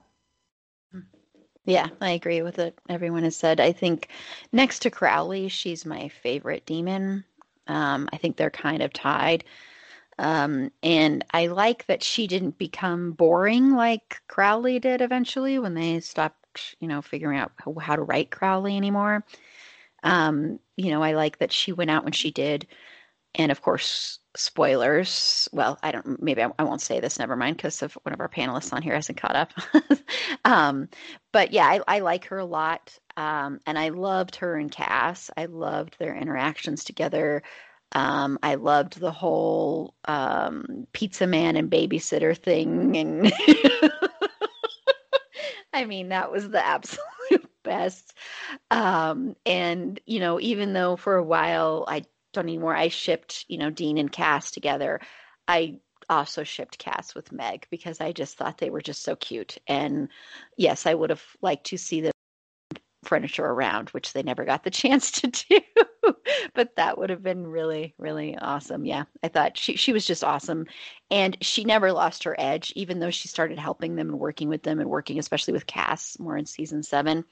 Yeah, I agree with what everyone has said. I think next to Crowley, she's my favorite demon. Um, I think they're kind of tied. Um, and I like that she didn't become boring like Crowley did eventually when they stopped, you know, figuring out how, how to write Crowley anymore. Um, you know, I like that she went out when she did. And of course, spoilers. Well, I don't, maybe I, I won't say this, never mind, because of one of our panelists on here hasn't caught up. um, but yeah, I, I like her a lot. Um, and I loved her and Cass. I loved their interactions together. Um, I loved the whole um, pizza man and babysitter thing. And I mean, that was the absolute best. Um, and, you know, even though for a while I anymore I shipped, you know, Dean and Cass together, I also shipped Cass with Meg because I just thought they were just so cute. And yes, I would have liked to see them furniture around, which they never got the chance to do, but that would have been really, really awesome. Yeah, I thought she, she was just awesome, and she never lost her edge, even though she started helping them and working with them and working especially with Cass more in season seven.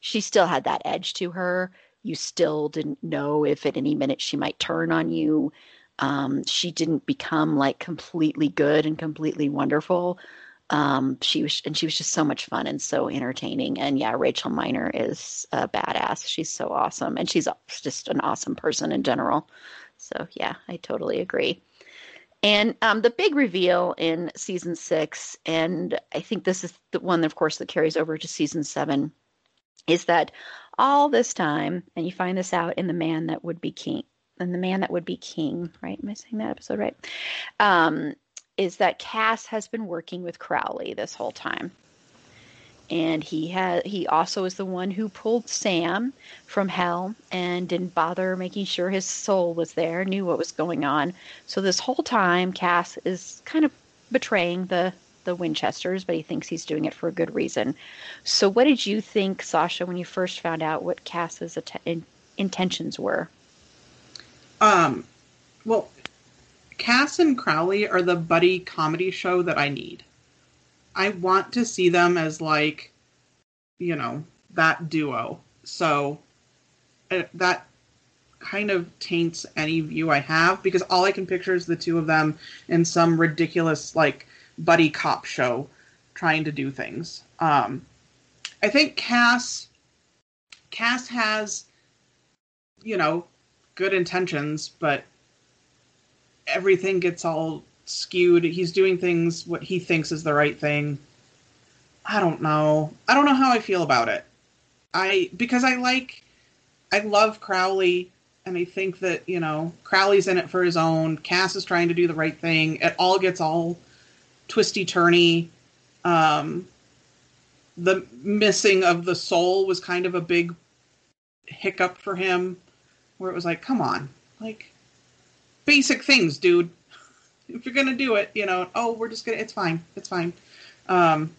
She still had that edge to her. You still didn't know if at any minute she might turn on you. Um, she didn't become like completely good and completely wonderful. Um, she was, and she was just so much fun and so entertaining. And yeah, Rachel Miner is a badass. She's so awesome. And she's just an awesome person in general. So yeah, I totally agree. And um, the big reveal in season six, and I think this is the one, of course, that carries over to season seven, is that all this time, and you find this out in The Man That Would Be King, and The Man That Would Be King, right? Am I saying that episode right? Um, is that Cass has been working with Crowley this whole time. And he has, he also is the one who pulled Sam from hell and didn't bother making sure his soul was there, knew what was going on. So this whole time, Cass is kind of betraying the the Winchesters, but he thinks he's doing it for a good reason. So what did you think, Sasha, when you first found out what Cass's att- in- intentions were? Um, well, Cass and Crowley are the buddy comedy show that I need. I want to see them as like, you know, that duo. So uh, that kind of taints any view I have, because all I can picture is the two of them in some ridiculous, like, buddy cop show trying to do things. Um, I think Cass Cass has, you know, good intentions, but everything gets all skewed. He's doing things what he thinks is the right thing. I don't know. I don't know how I feel about it. I because I like I love Crowley And I think that, you know, Crowley's in it for his own. Cass is trying to do the right thing. It all gets all twisty-turny. Um, the missing of the soul was kind of a big hiccup for him, where it was like, come on, like, basic things, dude. If you're going to do it, you know, oh, we're just going to, it's fine, it's fine. Um,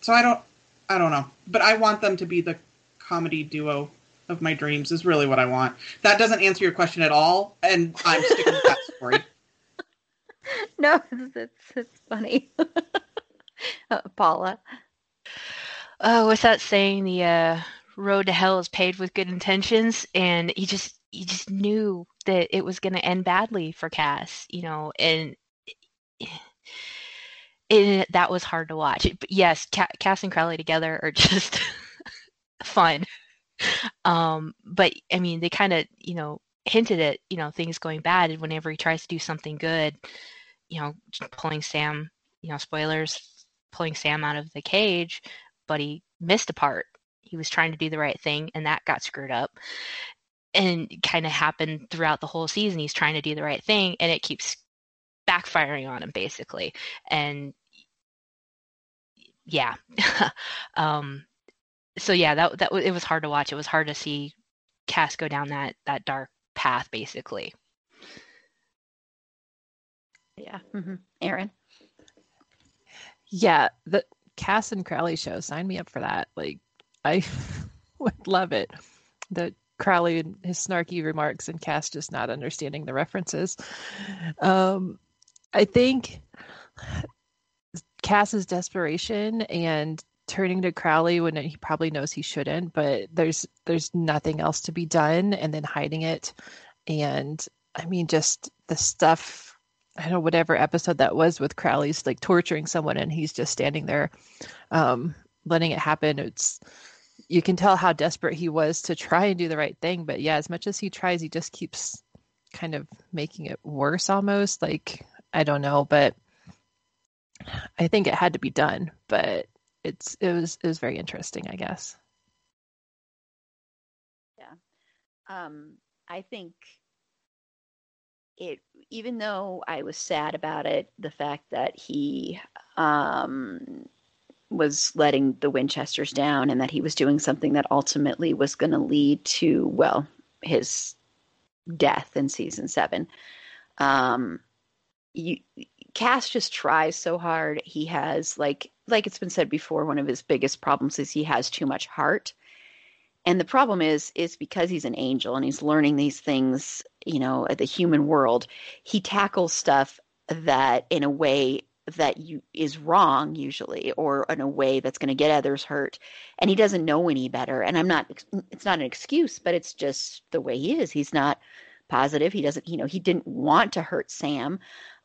so I don't, I don't know. But I want them to be the comedy duo of my dreams is really what I want. That doesn't answer your question at all, and I'm sticking with that story. No, that's, that's funny. uh, Paula. Oh, what's that saying? The uh, road to hell is paved with good intentions, and he just he just knew that it was going to end badly for Cass, you know, and it, it, that was hard to watch. But yes, Cass and Crowley together are just fun. Um, but I mean, they kind of, you know, hinted at, you know, things going bad, and whenever he tries to do something good, you know, pulling Sam, you know, spoilers, pulling Sam out of the cage, but he missed a part. He was trying to do the right thing, and that got screwed up, and it kind of happened throughout the whole season. He's trying to do the right thing, and it keeps backfiring on him, basically. And yeah, um, So yeah, that that it was hard to watch. It was hard to see Cass go down that, that dark path, basically. Yeah, mm-hmm. Aaron. Yeah, the Cass and Crowley show. Sign me up for that. Like, I would love it. The Crowley and his snarky remarks, and Cass just not understanding the references. Um, I think Cass's desperation and turning to Crowley when he probably knows he shouldn't, but there's there's nothing else to be done, and then hiding it. And I mean, just the stuff, I don't know, whatever episode that was with Crowley's like torturing someone and he's just standing there um, letting it happen. It's, you can tell how desperate he was to try and do the right thing, but yeah, as much as he tries, he just keeps kind of making it worse almost. Like, I don't know, but I think it had to be done, but It's it was it was very interesting, I guess. Yeah, um, I think it. Even though I was sad about it, the fact that he um, was letting the Winchesters down, and that he was doing something that ultimately was going to lead to, well, his death in season seven. Um, you, Cass just tries so hard. He has like. Like it's been said before, one of his biggest problems is he has too much heart. And the problem is, is because he's an angel and he's learning these things, you know, at the human world, he tackles stuff that in a way that you is wrong usually, or in a way that's going to get others hurt. And he doesn't know any better. And I'm not, it's not an excuse, but it's just the way he is. He's not positive. He doesn't, you know, he didn't want to hurt Sam.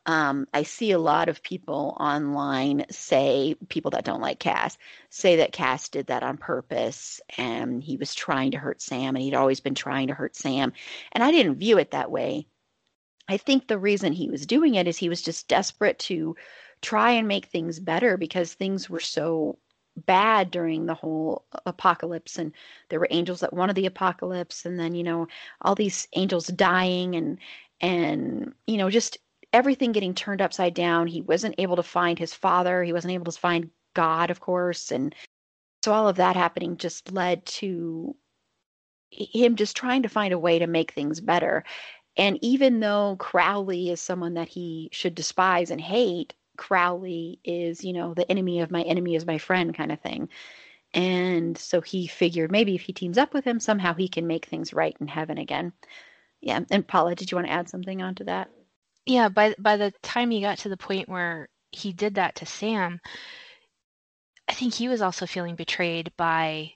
Um, I see a lot of people online say, people that don't like Cass, say that Cass did that on purpose and he was trying to hurt Sam, and he'd always been trying to hurt Sam. And I didn't view it that way. I think the reason he was doing it is he was just desperate to try and make things better, because things were so bad during the whole apocalypse, and there were angels that wanted the apocalypse, and then, you know, all these angels dying, and, and, you know, just everything getting turned upside down. He wasn't able to find his father. He wasn't able to find God, of course. And so all of that happening just led to him just trying to find a way to make things better. And even though Crowley is someone that he should despise and hate, Crowley is, you know, the enemy of my enemy is my friend kind of thing. And so he figured maybe if he teams up with him, somehow he can make things right in heaven again. Yeah. And Paula, did you want to add something onto that? Yeah, by by the time he got to the point where he did that to Sam, I think he was also feeling betrayed by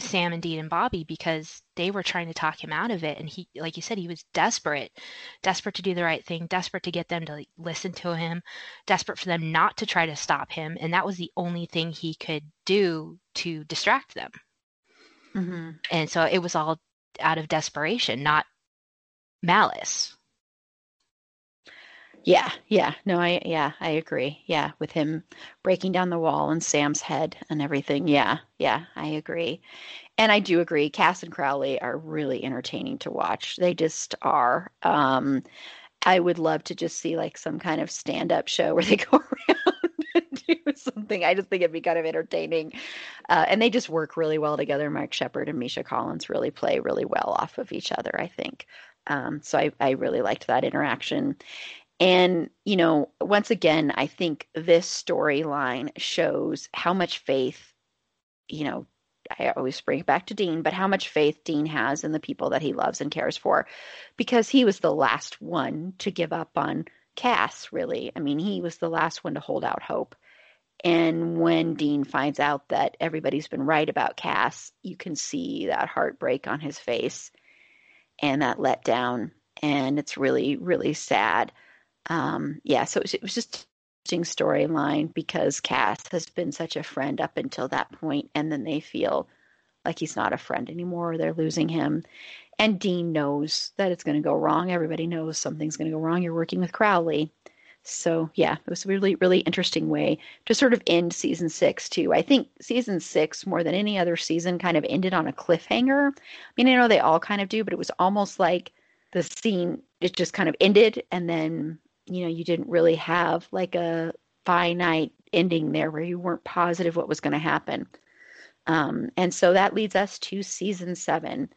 Sam and Dean and Bobby, because they were trying to talk him out of it. And he, like you said, he was desperate, desperate to do the right thing, desperate to get them to like, listen to him, desperate for them not to try to stop him. And that was the only thing he could do to distract them. Mm-hmm. And so it was all out of desperation, not malice. Yeah, yeah. No, I, yeah, I agree. Yeah, with him breaking down the wall and Sam's head and everything. Yeah, yeah, I agree. And I do agree. Cass and Crowley are really entertaining to watch. They just are. Um, I would love to just see like some kind of stand-up show where they go around and do something. I just think it'd be kind of entertaining. Uh, and they just work really well together. Mark Shepard and Misha Collins really play really well off of each other, I think. Um, so I, I really liked that interaction. And, you know, once again, I think this storyline shows how much faith, you know, I always bring it back to Dean, but how much faith Dean has in the people that he loves and cares for, because he was the last one to give up on Cass, really. I mean, he was the last one to hold out hope. And when Dean finds out that everybody's been right about Cass, you can see that heartbreak on his face and that letdown. And it's really, really sad. Um, yeah, so it was, it was just an interesting storyline, because Cass has been such a friend up until that point, and then they feel like he's not a friend anymore. They're losing him. And Dean knows that it's going to go wrong. Everybody knows something's going to go wrong. You're working with Crowley. So, yeah, it was a really, really interesting way to sort of end season six, too. I think season six, more than any other season, kind of ended on a cliffhanger. I mean, I know they all kind of do, but it was almost like the scene, it just kind of ended, and then, you know, you didn't really have like a finite ending there where you weren't positive what was going to happen. Um, and so that leads us to season seven,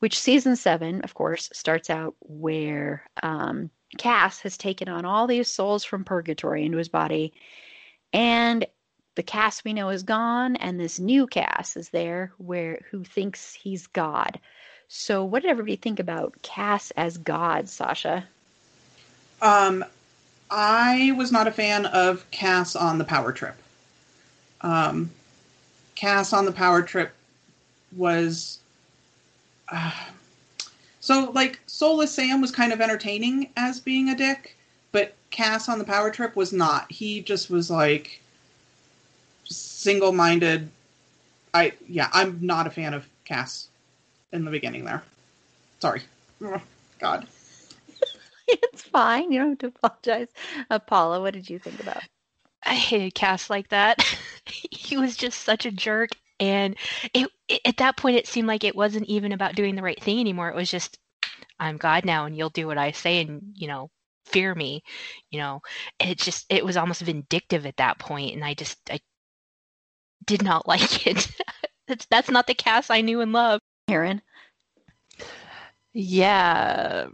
which season seven, of course, starts out where um, Cass has taken on all these souls from Purgatory into his body. And the Cass we know is gone, and this new Cass is there where who thinks he's God. So what did everybody think about Cass as God, Sasha? Um, I was not a fan of Cass on the power trip. Um, Cass on the power trip was, uh, so like Soulless Sam was kind of entertaining as being a dick, but Cass on the power trip was not. He just was like single-minded. I, yeah, I'm not a fan of Cass in the beginning there. Sorry. Oh, God. It's fine. You don't have to apologize. Uh, Paula, what did you think about? I hated Cass like that. He was just such a jerk. And it, it, at that point, it seemed like it wasn't even about doing the right thing anymore. It was just, I'm God now, and you'll do what I say, and, you know, fear me, you know. And it just, it was almost vindictive at that point, and I just, I did not like it. that's, that's not the Cass I knew and loved. Aaron? Yeah.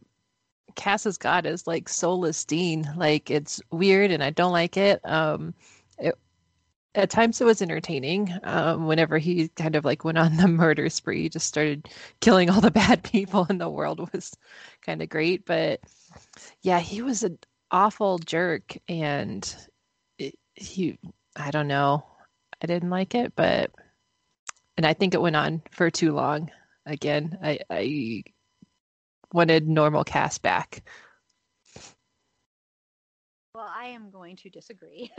Cass's God is like Soulless Dean. Like, it's weird and I don't like it. Um, it at times it was entertaining. Um, whenever he kind of like went on the murder spree, he just started killing all the bad people in the world, was kind of great. But yeah, he was an awful jerk, and it, he, I don't know. I didn't like it, but, and I think it went on for too long. Again, I, I, wanted normal Cass back. Well, I am going to disagree.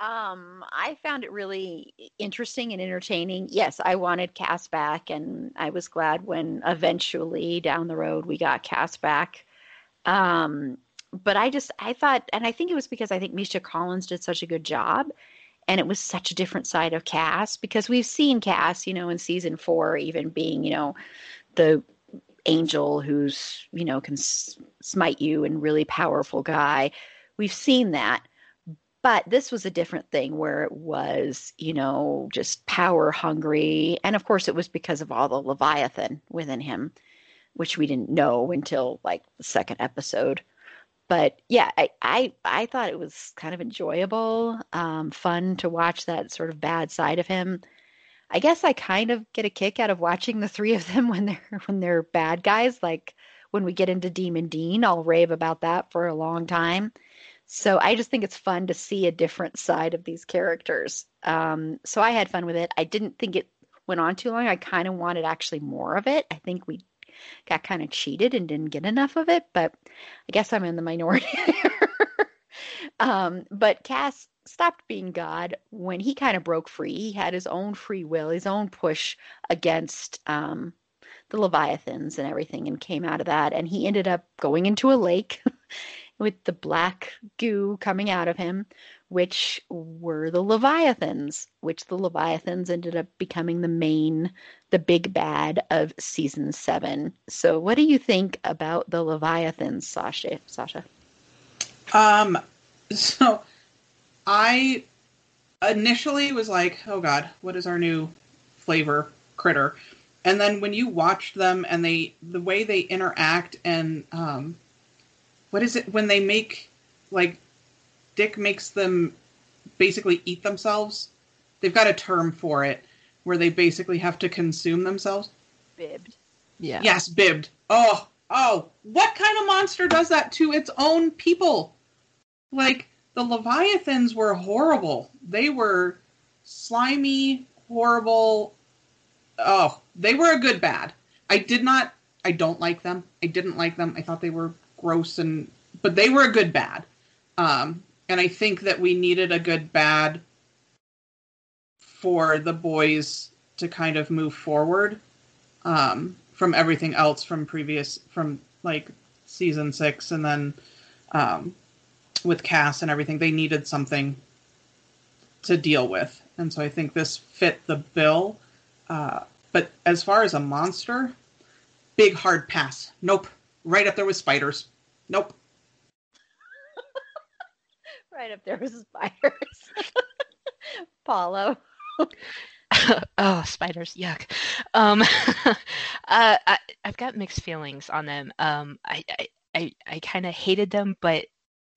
um, I found it really interesting and entertaining. Yes, I wanted Cass back, and I was glad when eventually down the road we got Cass back. Um, but I just, I thought, and I think it was because I think Misha Collins did such a good job. And it was such a different side of Cass, because we've seen Cass, you know, in season four, even being, you know, the angel who's, you know, can smite you and really powerful guy. We've seen that. But this was a different thing where it was, you know, just power hungry. And of course, it was because of all the Leviathan within him, which we didn't know until like the second episode. But yeah, I, I I thought it was kind of enjoyable, um, fun to watch that sort of bad side of him. I guess I kind of get a kick out of watching the three of them when they're when they're bad guys. Like when we get into Demon Dean, I'll rave about that for a long time. So I just think it's fun to see a different side of these characters. Um, so I had fun with it. I didn't think it went on too long. I kind of wanted actually more of it. I think we got kind of cheated and didn't get enough of it, but I guess I'm in the minority there. um, but Cass stopped being God when he kind of broke free. He had his own free will, his own push against um, the Leviathans and everything and came out of that. And he ended up going into a lake with the black goo coming out of him, which were the Leviathans, which the Leviathans ended up becoming the main, the big bad of season seven. So what do you think about the Leviathans, Sasha? Sasha? Um, so I initially was like, oh God, what is our new flavor critter? And then when you watch them and they, the way they interact and, um, what is it when they make, like, Dick makes them basically eat themselves? They've got a term for it where they basically have to consume themselves. Bibbed. Yeah. Yes, bibbed. Oh, oh, what kind of monster does that to its own people? Like, the Leviathans were horrible. They were slimy, horrible. Oh, they were a good bad. I did not, I don't like them. I didn't like them. I thought they were gross, and but they were a good bad, um and I think that we needed a good bad for the boys to kind of move forward um from everything else from previous from like season six, and then um with Cass and everything, they needed something to deal with, and so I think this fit the bill. Uh but as far as a monster, big hard pass. Nope. Right up there with spiders. Nope. Right up there with spiders. Paulo. Oh, spiders. Yuck. Um, uh, I, I've got mixed feelings on them. Um, I, I, I, I kind of hated them, but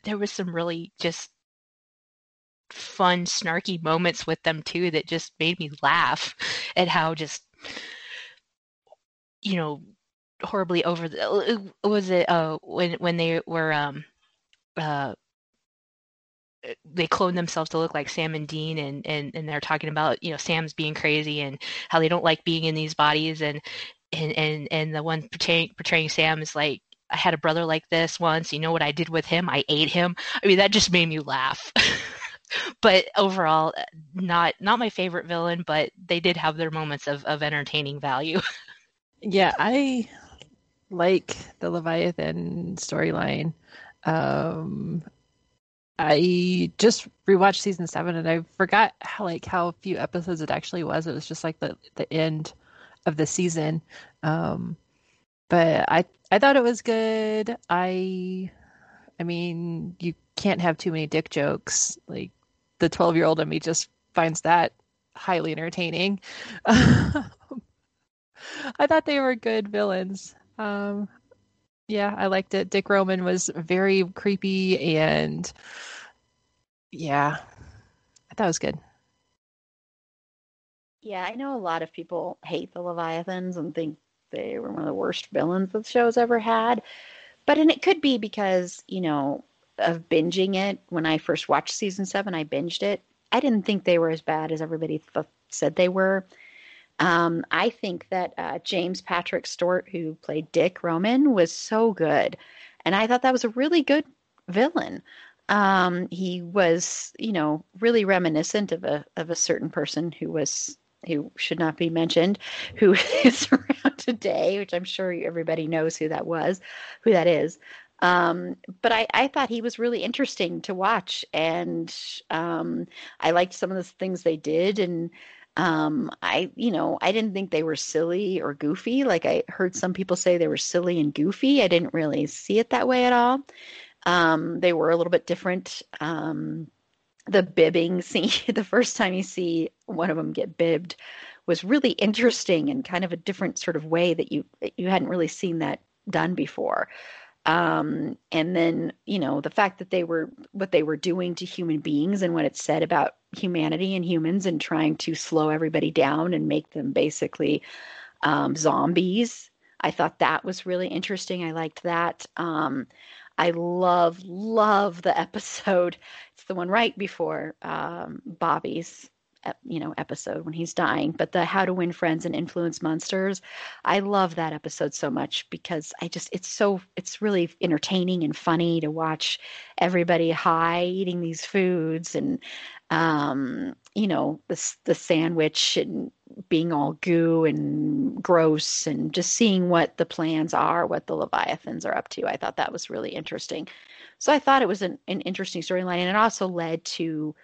there was some really just fun, snarky moments with them, too, that just made me laugh at how just, you know, horribly over the, was it uh when when they were um uh they cloned themselves to look like Sam and Dean, and and and they're talking about, you know, Sam's being crazy and how they don't like being in these bodies, and and and, and the one portraying portraying Sam is like, I had a brother like this once, you know what I did with him? I ate him. I mean, that just made me laugh. But overall, not not my favorite villain, but they did have their moments of of entertaining value. Yeah, I like the Leviathan storyline. Um, I just rewatched season seven, and I forgot how like how few episodes it actually was. It was just like the the end of the season. Um, but I I thought it was good. I I mean, you can't have too many dick jokes. Like, the twelve-year-old in me just finds that highly entertaining. I thought they were good villains. Um, yeah, I liked it. Dick Roman was very creepy, and yeah, I thought it was good. Yeah, I know a lot of people hate the Leviathans and think they were one of the worst villains the show's ever had. But, and it could be because, you know, of binging it. When I first watched season seven, I binged it. I didn't think they were as bad as everybody th- said they were. Um, I think that uh, James Patrick Stewart, who played Dick Roman, was so good. And I thought that was a really good villain. Um, he was, you know, really reminiscent of a of a certain person who was who should not be mentioned, who is around today, which I'm sure everybody knows who that was, who that is. Um, but I, I thought he was really interesting to watch. And um, I liked some of the things they did, and Um, I, you know, I didn't think they were silly or goofy. Like, I heard some people say they were silly and goofy. I didn't really see it that way at all. Um, they were a little bit different. Um, the bibbing scene, the first time you see one of them get bibbed, was really interesting and kind of a different sort of way that you, you hadn't really seen that done before. Um, and then, you know, the fact that they were, what they were doing to human beings and what it said about humanity and humans and trying to slow everybody down and make them basically, um, zombies. I thought that was really interesting. I liked that. Um, I love, love the episode. It's the one right before, um, Bobby's, you know, episode when he's dying, but the How to Win Friends and Influence Monsters. I love that episode so much because I just, it's so, it's really entertaining and funny to watch everybody high eating these foods and, um, you know, the, the sandwich and being all goo and gross, and just seeing what the plans are, what the Leviathans are up to. I thought that was really interesting. So I thought it was an, an interesting storyline, and it also led to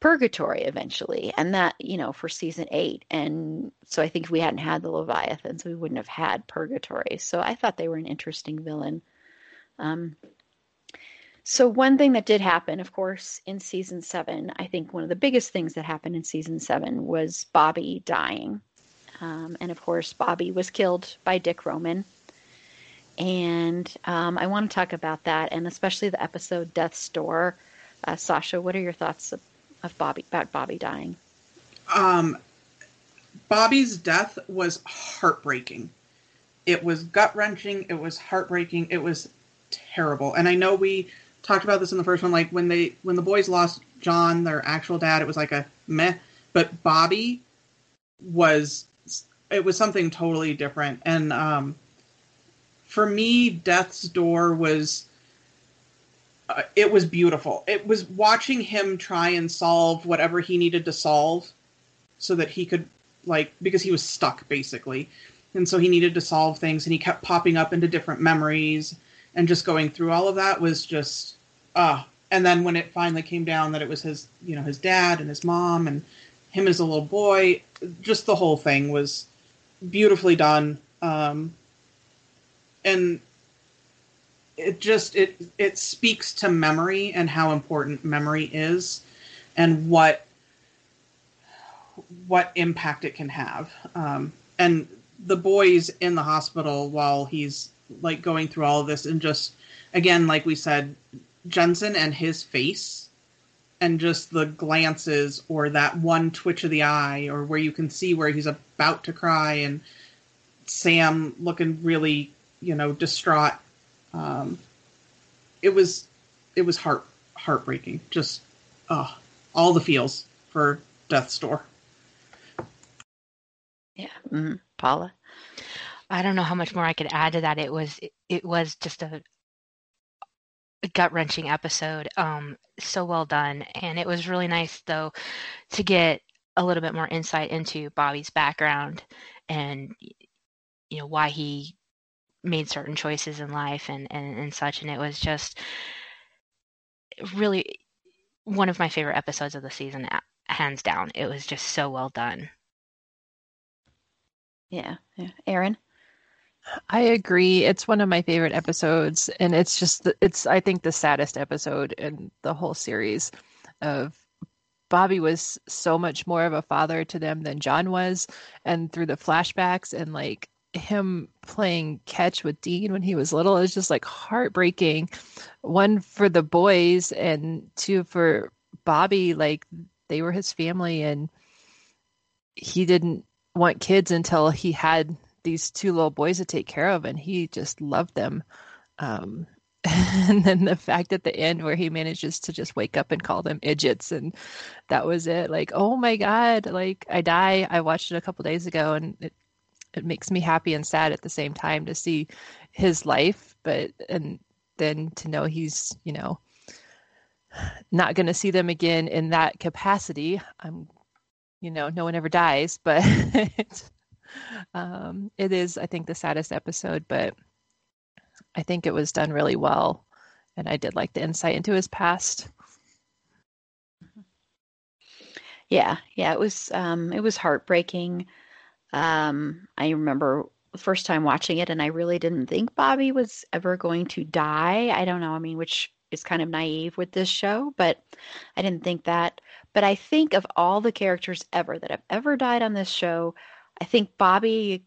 Purgatory eventually, and that, you know, for season eight. And so I think if we hadn't had the Leviathans, we wouldn't have had Purgatory. So I thought they were an interesting villain. Um, so one thing that did happen, of course, in season seven, I think one of the biggest things that happened in season seven was Bobby dying. Um, and of course, Bobby was killed by Dick Roman. And um, I want to talk about that, and especially the episode Death's Door. Uh, Sasha, what are your thoughts of, of Bobby about Bobby dying? Um, Bobby's death was heartbreaking. It was gut-wrenching. It was heartbreaking. It was terrible. And I know we talked about this in the first one. Like when they when the boys lost John, their actual dad, it was like a meh. But Bobby was it was something totally different. And um, for me, Death's Door was. Uh, it was beautiful. It was watching him try and solve whatever he needed to solve so that he could, like, because he was stuck basically. And so he needed to solve things, and he kept popping up into different memories, and just going through all of that was just, uh, and then when it finally came down that it was his, you know, his dad and his mom and him as a little boy, just the whole thing was beautifully done. Um, and, It just, it it speaks to memory and how important memory is, and what what impact it can have. Um, and the boys in the hospital while he's, like, going through all of this, and just, again, like we said, Jensen and his face, and just the glances, or that one twitch of the eye, or where you can see where he's about to cry, and Sam looking really, you know, distraught. Um, it was, it was heart heartbreaking. Just, uh, all the feels for Death's Door. Yeah. Mm-hmm. Paula, I don't know how much more I could add to that. It was, it, it was just a, a gut wrenching episode. Um, so well done. And it was really nice though, to get a little bit more insight into Bobby's background, and, you know, why he made certain choices in life and, and, and such. And it was just really one of my favorite episodes of the season, hands down. It was just so well done. Yeah. Yeah. Aaron? I agree. It's one of my favorite episodes, and it's just, the, it's, I think the saddest episode in the whole series. Of Bobby was so much more of a father to them than John was. And through the flashbacks and, like, him playing catch with Dean when he was little is just, like, heartbreaking. One for the boys, and two for Bobby. Like, they were his family, and he didn't want kids until he had these two little boys to take care of, and he just loved them. Um, and then the fact at the end where he manages to just wake up and call them idiots, and that was it. Like, oh my God, like, I die. I watched it a couple days ago, and it It makes me happy and sad at the same time to see his life, but, and then to know he's, you know, not going to see them again in that capacity. I'm, you know, no one ever dies, but um, it is, I think, the saddest episode, but I think it was done really well. And I did like the insight into his past. Yeah. Yeah. It was, um, it was heartbreaking. Um, I remember the first time watching it, and I really didn't think Bobby was ever going to die. I don't know. I mean, which is kind of naive with this show, but I didn't think that. But I think of all the characters ever that have ever died on this show, I think Bobby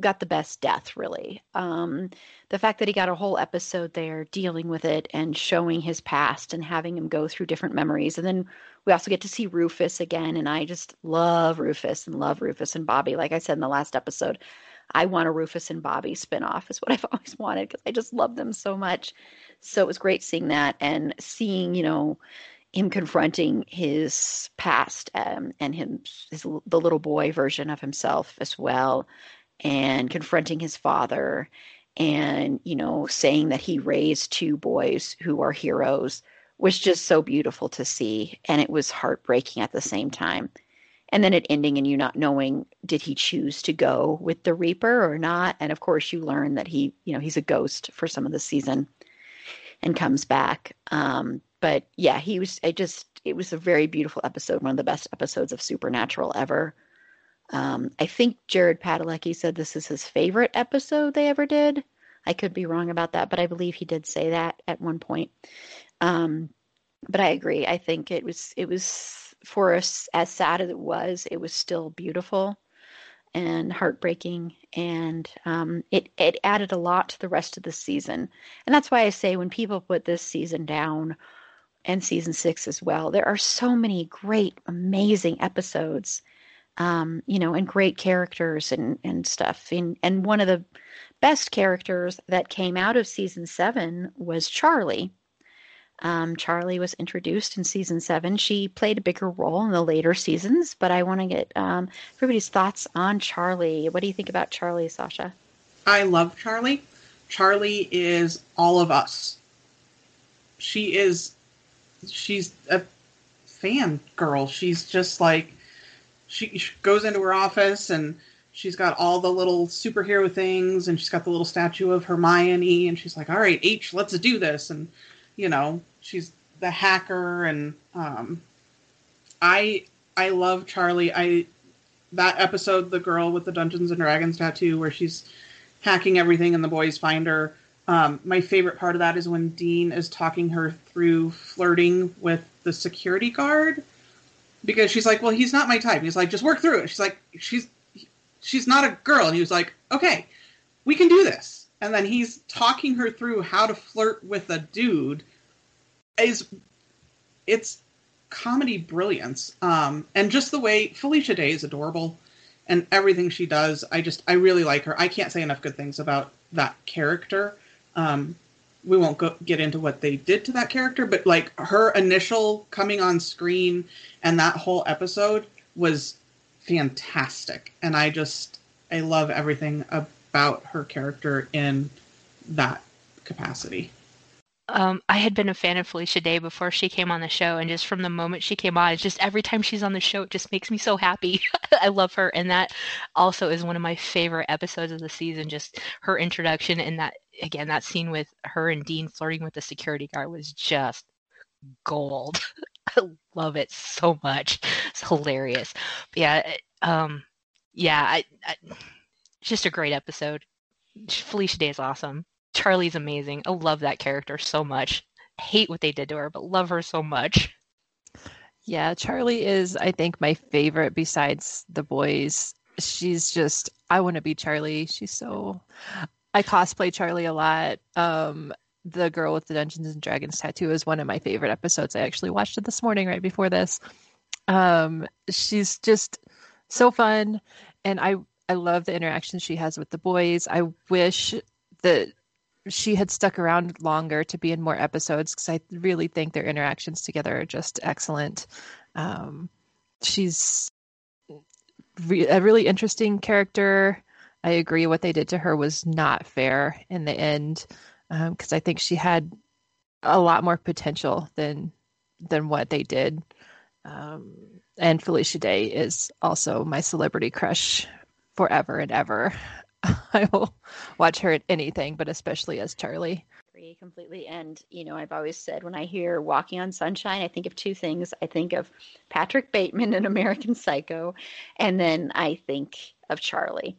got the best death, really. Um, the fact that he got a whole episode there dealing with it and showing his past and having him go through different memories. And then we also get to see Rufus again. And I just love Rufus and love Rufus and Bobby. Like I said in the last episode, I want a Rufus and Bobby spinoff is what I've always wanted, because I just love them so much. So it was great seeing that, and seeing, you know, him confronting his past, um, and him, his, the little boy version of himself as well. And confronting his father, and, you know, saying that he raised two boys who are heroes was just so beautiful to see. And it was heartbreaking at the same time. and then it ending and you not knowing, did he choose to go with the Reaper or not? And of course you learn that he, you know, he's a ghost for some of the season and comes back. Um, but yeah, he was, I just, it was a very beautiful episode. One of the best episodes of Supernatural ever. Um, I think Jared Padalecki said this is his favorite episode they ever did. I could be wrong about that, but I believe he did say that at one point. Um, but I agree. I think it was, it was for us, as sad as it was, it was still beautiful and heartbreaking. And, um, it, it added a lot to the rest of the season. And that's why I say when people put this season down and season six as well, there are so many great, amazing episodes, um, you know, and great characters and, and stuff. And, and one of the best characters that came out of season seven was Charlie. Um, Charlie was introduced in season seven. She played a bigger role in the later seasons, but I want to get um, everybody's thoughts on Charlie. What do you think about Charlie, Sasha? I love Charlie. Charlie is all of us. She is, she's a fan girl. She's just like, she, she goes into her office and she's got all the little superhero things, and she's got the little statue of Hermione, and she's like, all right, H, let's do this. And, you know, she's the hacker, and um, I I love Charlie. I that episode, the girl with the Dungeons and Dragons tattoo, where she's hacking everything and the boys find her. Um, my favorite part of that is when Dean is talking her through flirting with the security guard, because she's like, well, he's not my type. He's like, just work through it. She's like, she's She's not a girl. And he was like, okay, we can do this. And then he's talking her through how to flirt with a dude. Is It's comedy brilliance. Um, and just the way Felicia Day is adorable and everything she does. I just, I really like her. I can't say enough good things about that character. Um, we won't go, get into what they did to that character, but like her initial coming on screen and that whole episode was fantastic, and I just I love everything about her character in that capacity. Um, I had been a fan of Felicia Day before she came on the show, and just from the moment she came on, it's just every time she's on the show, it just makes me so happy. I love her, and that also is one of my favorite episodes of the season. Just her introduction, and that again, that scene with her and Dean flirting with the security guard was just gold. I love it so much. It's hilarious. But yeah. Um, yeah. I, I, just a great episode. Felicia Day is awesome. Charlie's amazing. I love that character so much. I hate what they did to her, but love her so much. Yeah. Charlie is, I think, my favorite besides the boys. She's just, I want to be Charlie. She's so, I cosplay Charlie a lot. Um, The girl with the Dungeons and Dragons tattoo is one of my favorite episodes. I actually watched it this morning right before this. Um, she's just so fun. And I, I love the interaction she has with the boys. I wish that she had stuck around longer to be in more episodes, because I really think their interactions together are just excellent. Um, she's re- a really interesting character. I agree. What they did to her was not fair in the end. Because um, I think she had a lot more potential than than what they did. Um, and Felicia Day is also my celebrity crush forever and ever. I will watch her at anything, but especially as Charlie. Completely. And, you know, I've always said when I hear Walking on Sunshine, I think of two things. I think of Patrick Bateman in American Psycho, and then I think of Charlie.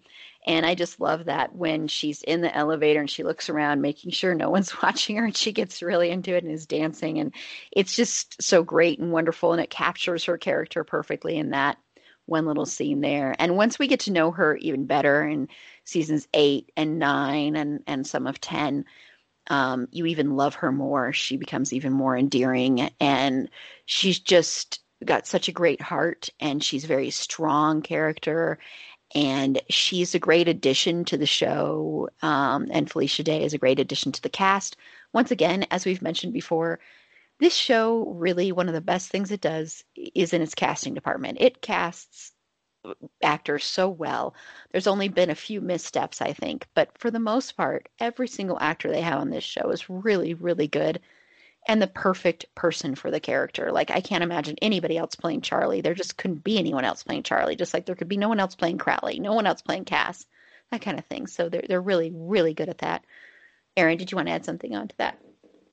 And I just love that when she's in the elevator and she looks around, making sure no one's watching her, and she gets really into it and is dancing. And it's just so great and wonderful. And it captures her character perfectly in that one little scene there. And once we get to know her even better in seasons eight and nine and, and some of ten, um, you even love her more. She becomes even more endearing, and she's just got such a great heart, and she's a very strong character. And she's a great addition to the show, um, and Felicia Day is a great addition to the cast. Once again, as we've mentioned before, this show really, one of the best things it does is in its casting department. It casts actors so well. There's only been a few missteps, I think. But for the most part, every single actor they have on this show is really, really good. and the perfect person for the character. Like, I can't imagine anybody else playing Charlie. There just couldn't be anyone else playing Charlie, just like there could be no one else playing Crowley, no one else playing Cass, that kind of thing. So they're, they're really, really good at that. Erin, did you want to add something on to that?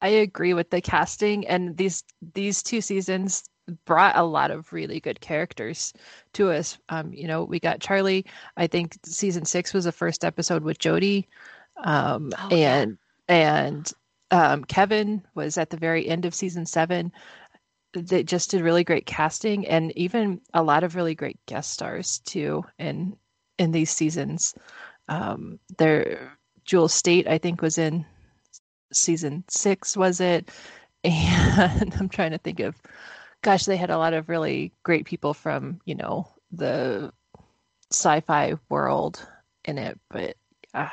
I agree with the casting, and these these two seasons brought a lot of really good characters to us. Um, you know, we got Charlie. I think season six was the first episode with Jody, um, oh, and yeah. and um, Kevin was at the very end of season seven. They just did really great casting, and even a lot of really great guest stars too. In in these seasons, um, there Jewel State I think was in season six, was it? And I'm trying to think of. Gosh, they had a lot of really great people from, you know, the sci-fi world in it. But uh,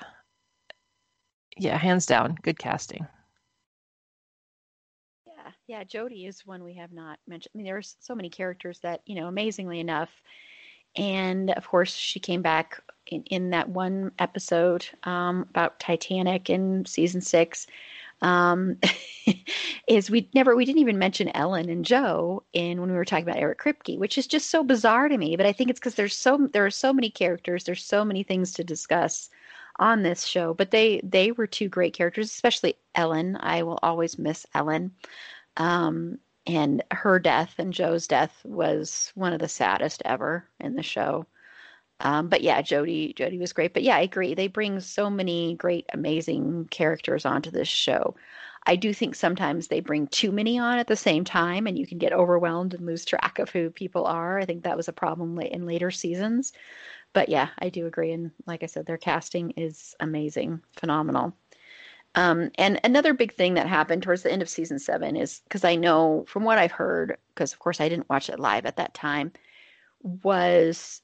yeah, hands down, good casting. Yeah, yeah, Jodie is one we have not mentioned. I mean, there are so many characters that, you know, amazingly enough. And, of course, she came back in, in that one episode um, about Titanic in season six. Um, is we never, we didn't even mention Ellen and Joe in when we were talking about Eric Kripke, which is just so bizarre to me, but I think it's because there's so, there are so many characters, there's so many things to discuss on this show, but they, they were two great characters, especially Ellen. I will always miss Ellen. Um, and her death and Joe's death was one of the saddest ever in the show. Um, but yeah, Jody, Jody was great. But yeah, I agree. They bring so many great, amazing characters onto this show. I do think sometimes they bring too many on at the same time, and you can get overwhelmed and lose track of who people are. I think that was a problem late in later seasons. But yeah, I do agree. And like I said, their casting is amazing, phenomenal. Um, and another big thing that happened towards the end of season seven is, because I know from what I've heard, because of course I didn't watch it live at that time, was...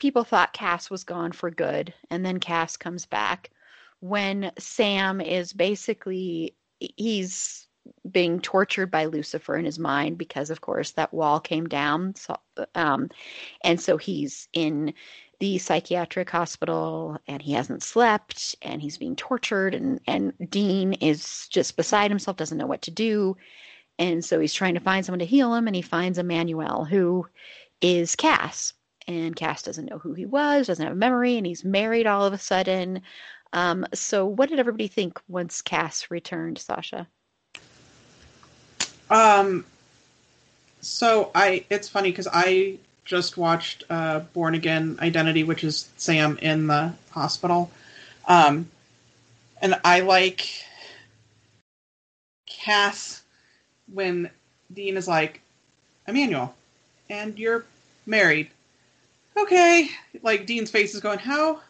people thought Cass was gone for good, and then Cass comes back when Sam is basically, he's being tortured by Lucifer in his mind because, of course, that wall came down. So, um, and so he's in the psychiatric hospital, and he hasn't slept, and he's being tortured, and, and Dean is just beside himself, doesn't know what to do. And so he's trying to find someone to heal him, and he finds Emmanuel, who is Cass. And Cass doesn't know who he was, doesn't have a memory, and he's married all of a sudden. Um, so what did everybody think once Cass returned, Sasha? Um, so I, it's funny because I just watched uh, Born Again Identity, which is Sam in the hospital. Um, and I like Cass when Dean is like, Emmanuel, and you're married. Okay, like Dean's face is going, how,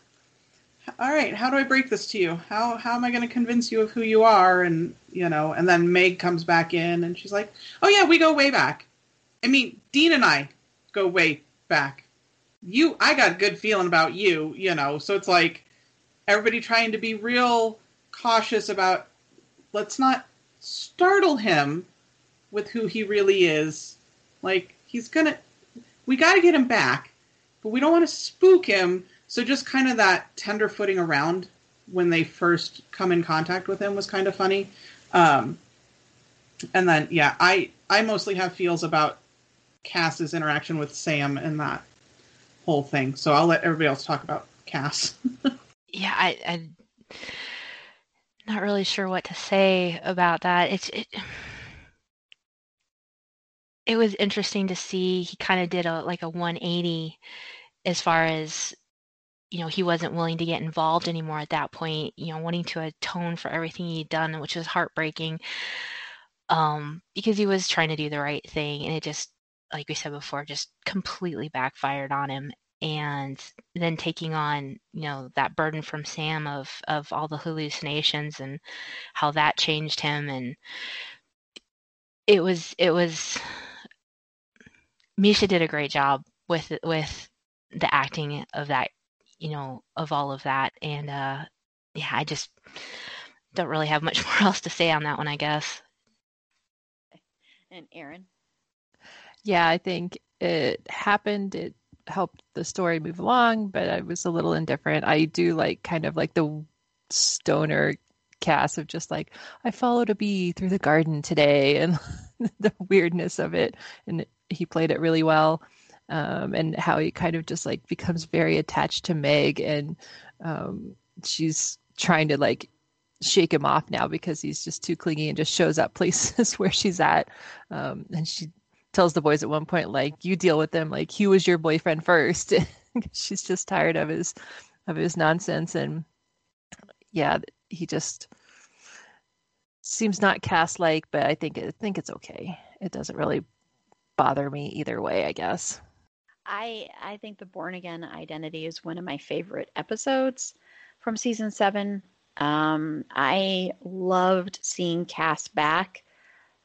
all right, how do I break this to you? How how am I going to convince you of who you are? And, you know, and then Meg comes back in and she's like, oh yeah, we go way back. I mean, Dean and I go way back. You, I got a good feeling about you, you know, so it's like everybody trying to be real cautious about, let's not startle him with who he really is. Like, he's going to, we got to get him back. But we don't want to spook him, so just kind of that tender footing around when they first come in contact with him was kind of funny. Um, and then, yeah, I, I mostly have feels about Cass's interaction with Sam and that whole thing. So I'll let everybody else talk about Cass. Yeah, I, I'm not really sure what to say about that. It's it, it was interesting to see he kind of did a like a one eighty as far as, you know, he wasn't willing to get involved anymore at that point, you know, wanting to atone for everything he'd done, which was heartbreaking, um, because he was trying to do the right thing. And it just, like we said before, just completely backfired on him. And then taking on, you know, that burden from Sam of, of all the hallucinations and how that changed him. And it was, it was, Misha did a great job with with the acting of that, you know, of all of that. And, uh, yeah, I just don't really have much more else to say on that one, I guess. And Erin? Yeah, I think it happened. It helped the story move along, but I was a little indifferent. I do like kind of like the stoner Cass of just like, I followed a bee through the garden today, and the weirdness of it. And he played it really well. Um, and how he kind of just like becomes very attached to Meg, and um, she's trying to like shake him off now because he's just too clingy and just shows up places where she's at. Um, and she tells the boys at one point, like, you deal with them. Like, he was your boyfriend first. She's just tired of his, of his nonsense. And yeah, he just seems not Cass-like, but I think, I think it's okay. It doesn't really bother me either way, I guess. I I think the Born Again identity is one of my favorite episodes from season seven. Um, I loved seeing Cass back.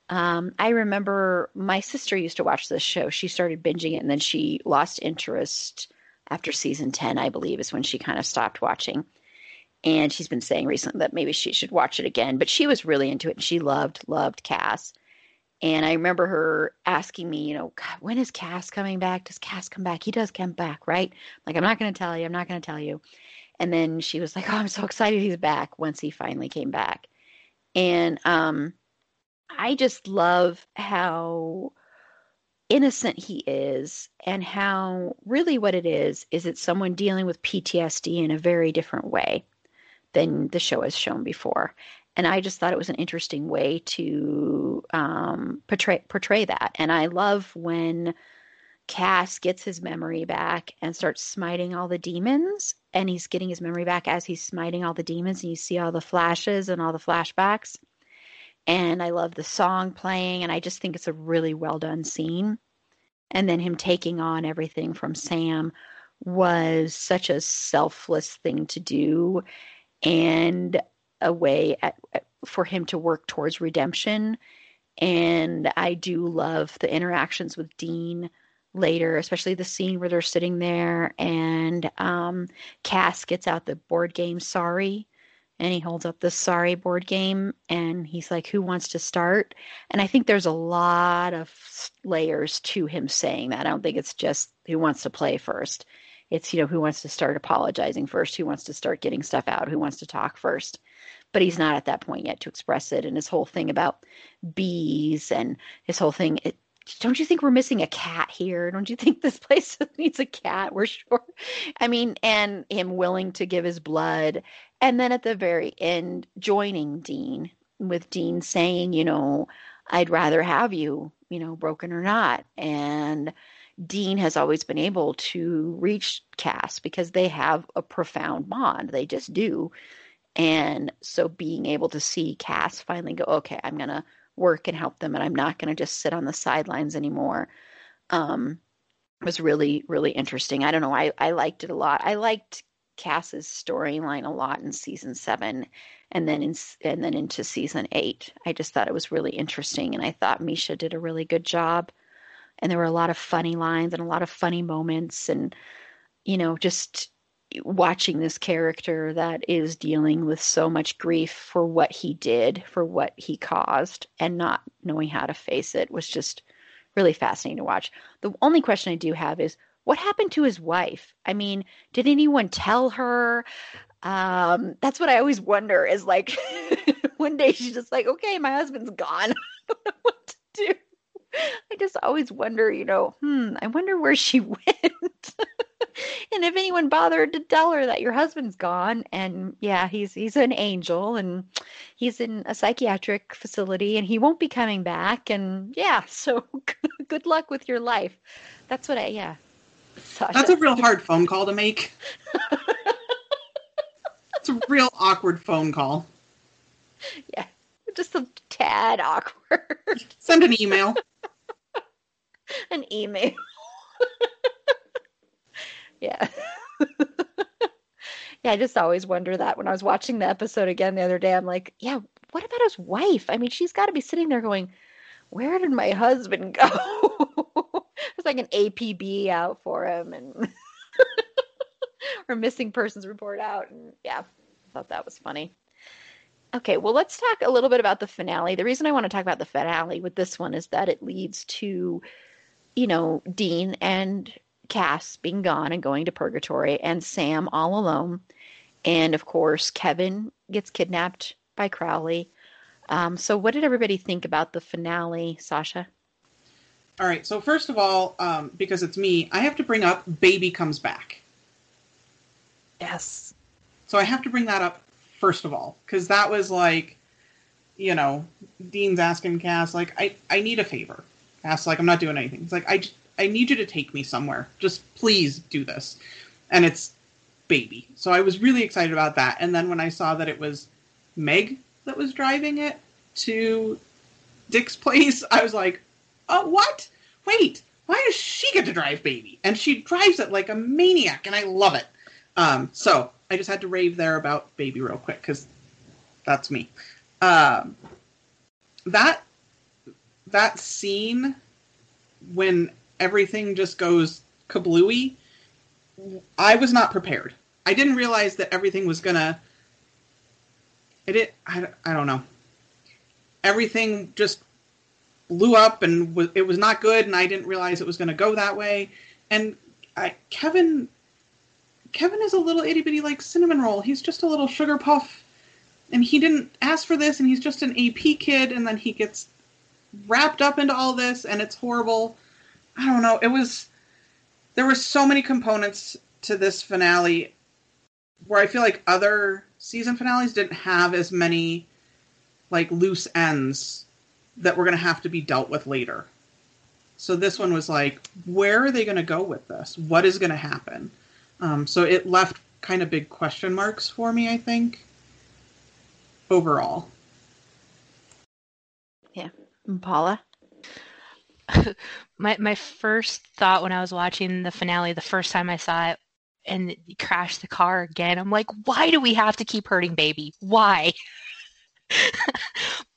Um, I remember my sister used to watch this show. She started binging it, and then she lost interest after season ten, I believe, is when she kind of stopped watching. And she's been saying recently that maybe she should watch it again, but she was really into it, and she loved, loved Cass. And I remember her asking me, you know, God, when is Cass coming back? Does Cass come back? He does come back, right? Like, I'm not going to tell you. I'm not going to tell you. And then she was like, oh, I'm so excited he's back, once he finally came back. And um, I just love how innocent he is, and how really what it is, is it's someone dealing with P T S D in a very different way than the show has shown before. And I just thought it was an interesting way to um, portray portray that. And I love when Cass gets his memory back and starts smiting all the demons. And he's getting his memory back as he's smiting all the demons. And you see all the flashes and all the flashbacks. And I love the song playing. And I just think it's a really well done scene. And then him taking on everything from Sam was such a selfless thing to do. And a way at, for him to work towards redemption. And I do love the interactions with Dean later, especially the scene where they're sitting there and um, Cass gets out the board game Sorry, and he holds up the Sorry board game, and he's like, who wants to start? And I think there's a lot of layers to him saying that. I don't think it's just who wants to play first. It's, you know, who wants to start apologizing first, who wants to start getting stuff out, who wants to talk first. But he's not at that point yet to express it. And his whole thing about bees and his whole thing, it, don't you think we're missing a cat here? Don't you think this place needs a cat? We're sure. I mean, and him willing to give his blood. And then at the very end, joining Dean, with Dean saying, you know, I'd rather have you, you know, broken or not. And Dean has always been able to reach Cass because they have a profound bond. They just do. And so being able to see Cass finally go, okay, I'm going to work and help them, and I'm not going to just sit on the sidelines anymore, um, was really, really interesting. I don't know. I, I liked it a lot. I liked Cass's storyline a lot in season seven, and then in, and then into season eight. I just thought it was really interesting, and I thought Misha did a really good job. And there were a lot of funny lines and a lot of funny moments, and, you know, just watching this character that is dealing with so much grief for what he did, for what he caused, and not knowing how to face it was just really fascinating to watch. The only question I do have is, what happened to his wife? I mean, did anyone tell her? Um, that's what I always wonder, is like, one day she's just like, okay, my husband's gone. I don't know what to do. I just always wonder, you know, hmm, I wonder where she went. And if anyone bothered to tell her that your husband's gone, and yeah, he's he's an angel, and he's in a psychiatric facility, and he won't be coming back, and yeah, so good luck with your life. That's what I, yeah. Sasha. That's a real hard phone call to make. It's a real awkward phone call. Yeah, just a tad awkward. Send an email. An email. Yeah. Yeah, I just always wonder that when I was watching the episode again the other day. I'm like, yeah, what about his wife? I mean, she's got to be sitting there going, where did my husband go? It's like an A P B out for him, and or missing persons report out. And yeah, I thought that was funny. Okay, well, let's talk a little bit about the finale. The reason I want to talk about the finale with this one is that it leads to, you know, Dean and Cass being gone and going to Purgatory, and Sam all alone. And, of course, Kevin gets kidnapped by Crowley. Um, so what did everybody think about the finale, Sasha? All right. So first of all, um, because it's me, I have to bring up Baby Comes Back. Yes. So I have to bring that up first of all, because that was like, you know, Dean's asking Cass, like, I, I need a favor. Cass, like, I'm not doing anything. It's like, I, I need you to take me somewhere. Just please do this. And it's Baby. So I was really excited about that. And then when I saw that it was Meg that was driving it to Dick's place, I was like, oh, what? Wait, why does she get to drive Baby? And she drives it like a maniac, and I love it. Um, so I just had to rave there about Baby real quick, because that's me. Um, that that scene when everything just goes kablooey, I was not prepared. I didn't realize that everything was gonna. It, it I, I don't know. Everything just blew up, and w- it was not good. And I didn't realize it was gonna go that way. And I, Kevin, Kevin is a little itty bitty like cinnamon roll. He's just a little sugar puff. And he didn't ask for this, and he's just an A P kid, and then he gets wrapped up into all this, and it's horrible. I don't know. It was, there were so many components to this finale where I feel like other season finales didn't have as many, like, loose ends that were going to have to be dealt with later. So this one was like, where are they going to go with this? What is going to happen? Um, so it left kind of big question marks for me, I think. Overall. Yeah. And Paula? my my first thought when I was watching the finale, the first time I saw it, and it crashed the car again, I'm like, why do we have to keep hurting Baby? Why?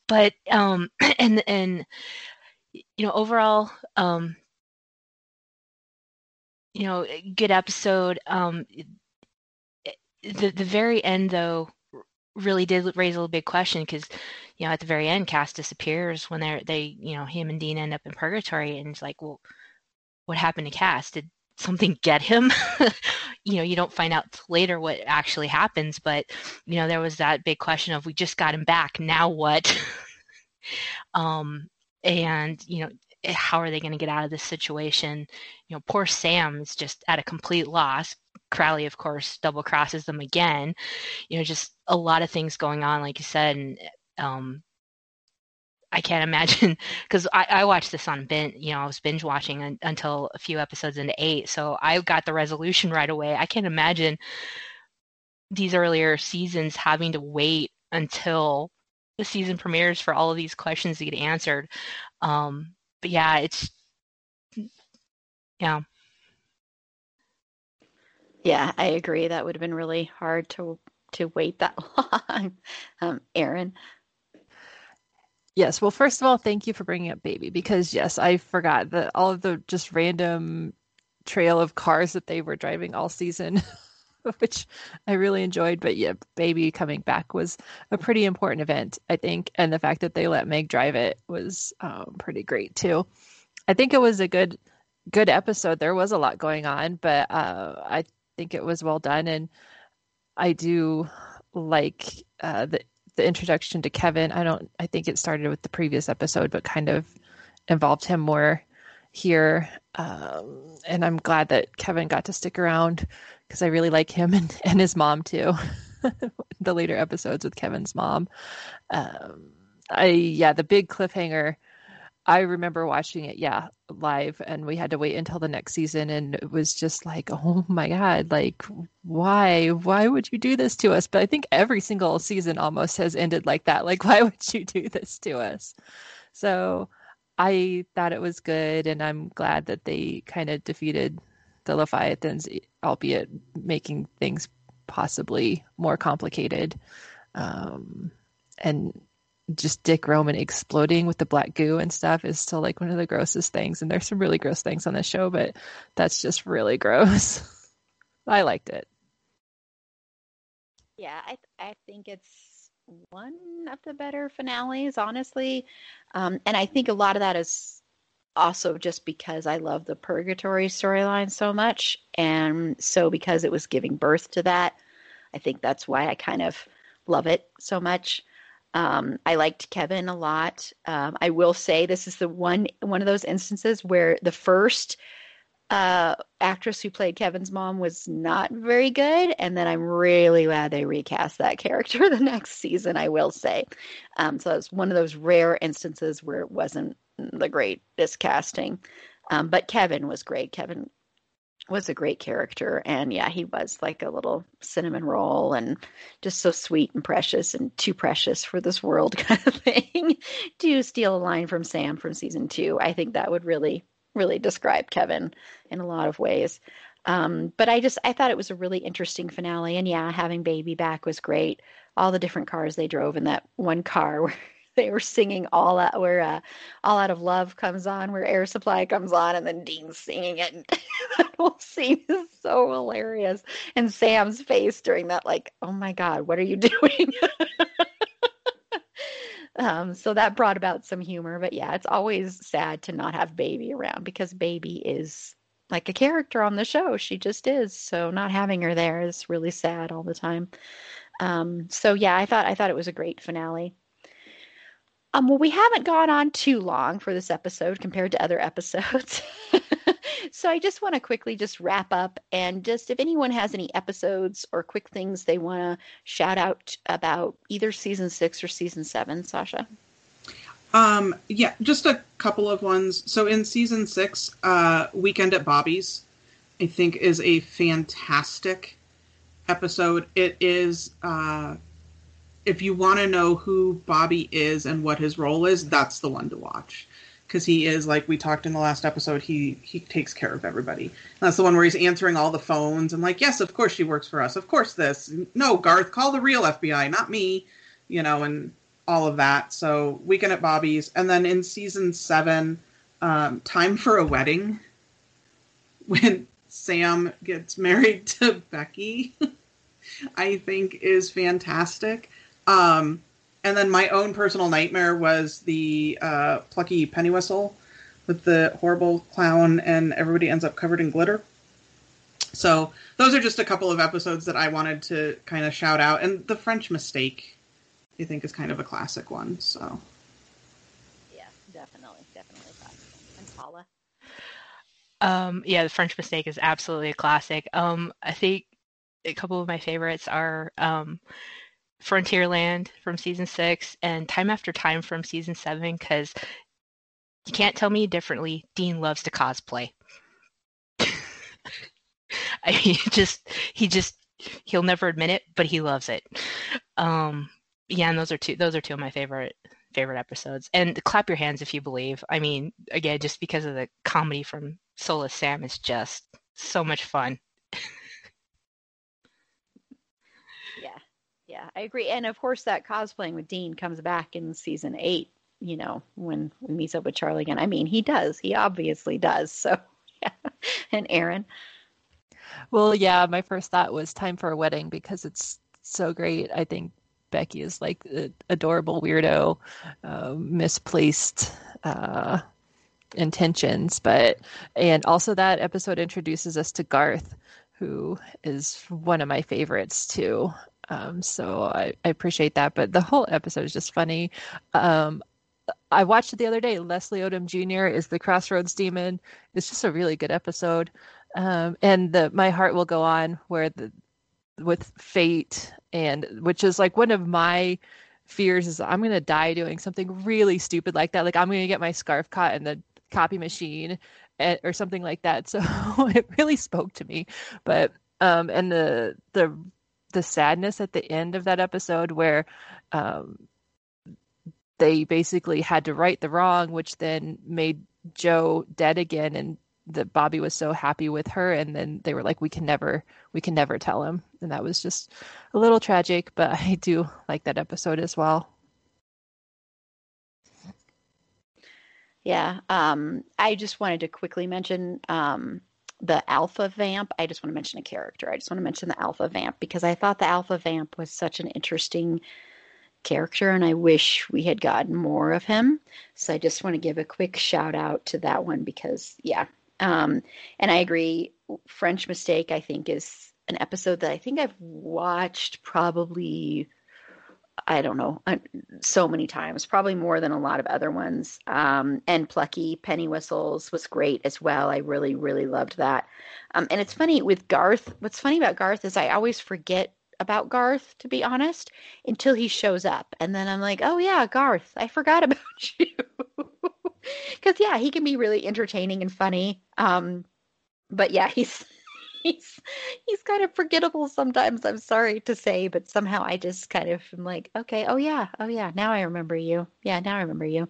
But, um, and, and, you know, overall, um, you know, good episode. Um, the, the very end, though, really did raise a little big question, because, you know, at the very end, Cass disappears when they're, they, you know, him and Dean end up in Purgatory, and it's like, well, what happened to Cass? Did something get him? You know, you don't find out later what actually happens, but, you know, there was that big question of, we just got him back, now what? um, and, you know, how are they going to get out of this situation? You know, poor Sam is just at a complete loss. Crowley, of course, double crosses them again. You know, just a lot of things going on, like you said. And um, I can't imagine, because I, I watched this on binge. You know, I was binge watching un- until a few episodes into eight, so I got the resolution right away. I can't imagine these earlier seasons having to wait until the season premieres for all of these questions to get answered. Um, But yeah, it's, yeah. Yeah, I agree. That would have been really hard to to wait that long. Um, Erin? Yes, well, first of all, thank you for bringing up Baby, because, yes, I forgot that all of the just random trail of cars that they were driving all season, which I really enjoyed. But yeah, Baby coming back was a pretty important event, I think. And the fact that they let Meg drive it was um, pretty great too. I think it was a good, good episode. There was a lot going on, but uh, I think it was well done. And I do like uh, the, the introduction to Kevin. I don't, I think it started with the previous episode, but kind of involved him more here. Um, and I'm glad that Kevin got to stick around, because I really like him and, and his mom too. The later episodes with Kevin's mom. Um, I yeah, the big cliffhanger. I remember watching it, yeah, live, and we had to wait until the next season, and it was just like, oh my God, like, why? Why would you do this to us? But I think every single season almost has ended like that. Like, why would you do this to us? So I thought it was good, and I'm glad that they kind of defeated the Leviathans, albeit making things possibly more complicated. Um, and just Dick Roman exploding with the black goo and stuff is still like one of the grossest things. And there's some really gross things on this show, but that's just really gross. I liked it. Yeah, I th- I think it's one of the better finales, honestly. Um, and I think a lot of that is also just because I love the Purgatory storyline so much. And so because it was giving birth to that, I think that's why I kind of love it so much. Um, I liked Kevin a lot. Um, I will say this is the one one of those instances where the first uh, actress who played Kevin's mom was not very good, and then I'm really glad they recast that character the next season, I will say. Um, so it's one of those rare instances where it wasn't the greatest casting. Um, but Kevin was great. Kevin was a great character, and yeah, he was like a little cinnamon roll and just so sweet and precious and too precious for this world kind of thing. To steal a line from Sam from season two, I think that would really, really describe Kevin in a lot of ways. Um, but I just, I thought it was a really interesting finale, and yeah, having Baby back was great. All the different cars they drove in that one car where they were singing all out, where uh, All Out of Love comes on, where Air Supply comes on, and then Dean's singing it. And that whole scene is so hilarious. And Sam's face during that, like, oh my God, what are you doing? um, so that brought about some humor. But yeah, it's always sad to not have Baby around, because Baby is like a character on the show. She just is. So not having her there is really sad all the time. Um, so yeah, I thought I thought it was a great finale. Um, well, we haven't gone on too long for this episode compared to other episodes. So I just want to quickly just wrap up, and just if anyone has any episodes or quick things they want to shout out about either season six or season seven, Sasha. Um, yeah, just a couple of ones. So in season six, uh, Weekend at Bobby's, I think, is a fantastic episode. It is... Uh, If you want to know who Bobby is and what his role is, that's the one to watch. Because he is, like we talked in the last episode, he, he takes care of everybody. And that's the one where he's answering all the phones and like, yes, of course she works for us. Of course this. No, Garth, call the real F B I, not me. You know, and all of that. So Weekend at Bobby's. And then in season seven, um, Time for a Wedding, when Sam gets married to Becky, I think is fantastic. Um, and then my own personal nightmare was the uh, Plucky Pennywhistle with the horrible clown, and everybody ends up covered in glitter. So those are just a couple of episodes that I wanted to kind of shout out. And The French Mistake, I think, is kind of a classic one. So yeah, definitely, definitely a classic one. And Paula? Um, yeah, The French Mistake is absolutely a classic. Um, I think a couple of my favorites are... Um, Frontierland from season six and Time After Time from season seven, because you can't tell me differently. Dean loves to cosplay. I mean, just he just he'll never admit it, but he loves it. Um, yeah, and those are two those are two of my favorite favorite episodes. And Clap Your Hands If You Believe. I mean, again, just because of the comedy from Soulless Sam is just so much fun. Yeah. Yeah, I agree. And of course, that cosplaying with Dean comes back in season eight, you know, when we meet up with Charlie again. I mean, he does. He obviously does. So, yeah. And Aaron? Well, yeah, my first thought was Time for a Wedding, because it's so great. I think Becky is like the adorable weirdo, uh, misplaced uh, intentions. But, and also that episode introduces us to Garth, who is one of my favorites, too. Um, so I, I appreciate that, but the whole episode is just funny. Um, I watched it the other day. Leslie Odom Junior is the Crossroads Demon. It's just a really good episode. Um, and the My Heart Will Go On, where the with fate, and which is like one of my fears is I'm going to die doing something really stupid like that. Like I'm going to get my scarf caught in the copy machine and, or something like that. So it really spoke to me. But um, and the the the sadness at the end of that episode where um, they basically had to right the wrong, which then made Joe dead again. And that Bobby was so happy with her. And then they were like, we can never, we can never tell him. And that was just a little tragic, but I do like that episode as well. Yeah. Um, I just wanted to quickly mention, um, the Alpha Vamp. I just want to mention a character. I just want to mention the Alpha Vamp, because I thought the Alpha Vamp was such an interesting character, and I wish we had gotten more of him. So I just want to give a quick shout out to that one, because yeah. Um, and I agree. French Mistake, I think, is an episode that I think I've watched probably I don't know, so many times, probably more than a lot of other ones. Um, and Plucky Penny Whistles was great as well. I really, really loved that. Um, and it's funny with Garth. What's funny about Garth is I always forget about Garth, to be honest, until he shows up. And then I'm like, oh, yeah, Garth, I forgot about you. Because, yeah, he can be really entertaining and funny. Um, but, yeah, he's... He's he's kind of forgettable sometimes, I'm sorry to say, but somehow I just kind of am like, okay, oh yeah, oh yeah, now I remember you. Yeah, now I remember you.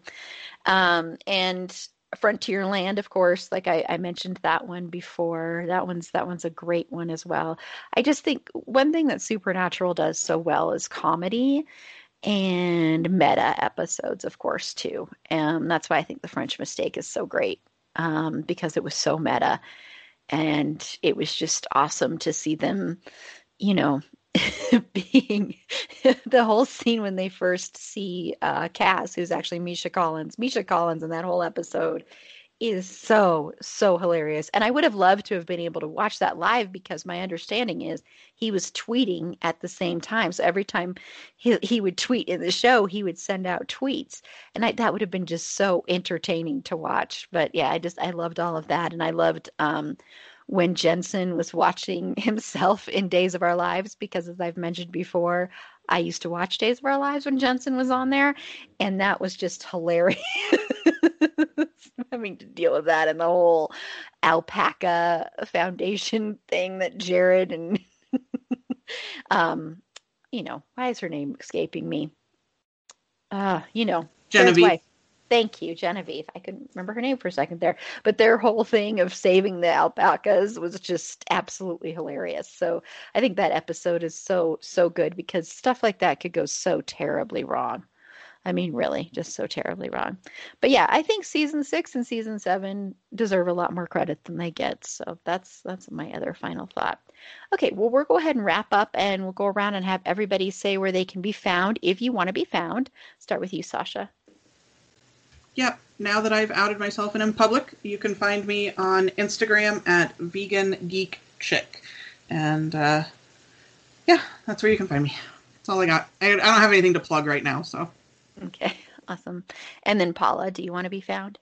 Um, and Frontierland, of course, like I, I mentioned that one before. That one's that one's a great one as well. I just think one thing that Supernatural does so well is comedy and meta episodes, of course, too. And that's why I think The French Mistake is so great, um, because it was so meta. And it was just awesome to see them, you know, being the whole scene when they first see uh, Cass, who's actually Misha Collins. Misha Collins in that whole episode is so, so hilarious. And I would have loved to have been able to watch that live, because my understanding is he was tweeting at the same time. So every time he, he would tweet in the show, he would send out tweets. And I, that would have been just so entertaining to watch. But yeah, I just, I loved all of that. And I loved um, when Jensen was watching himself in Days of Our Lives, because as I've mentioned before, I used to watch Days of Our Lives when Jensen was on there. And that was just hilarious. Having to deal with that and the whole alpaca foundation thing that Jared and, um, you know, why is her name escaping me? Uh, you know, Genevieve. Thank you, Genevieve. I couldn't remember her name for a second there, but their whole thing of saving the alpacas was just absolutely hilarious. So I think that episode is so, so good, because stuff like that could go so terribly wrong. I mean, really, just so terribly wrong. But yeah, I think season six and season seven deserve a lot more credit than they get. So that's that's my other final thought. Okay, well, we'll go ahead and wrap up, and we'll go around and have everybody say where they can be found if you want to be found. Start with you, Sasha. Yep. Now that I've outed myself and I'm public, you can find me on Instagram at vegangeekchick. And uh, yeah, that's where you can find me. That's all I got. I, I don't have anything to plug right now, so. Okay, awesome. And then Paula, do you want to be found?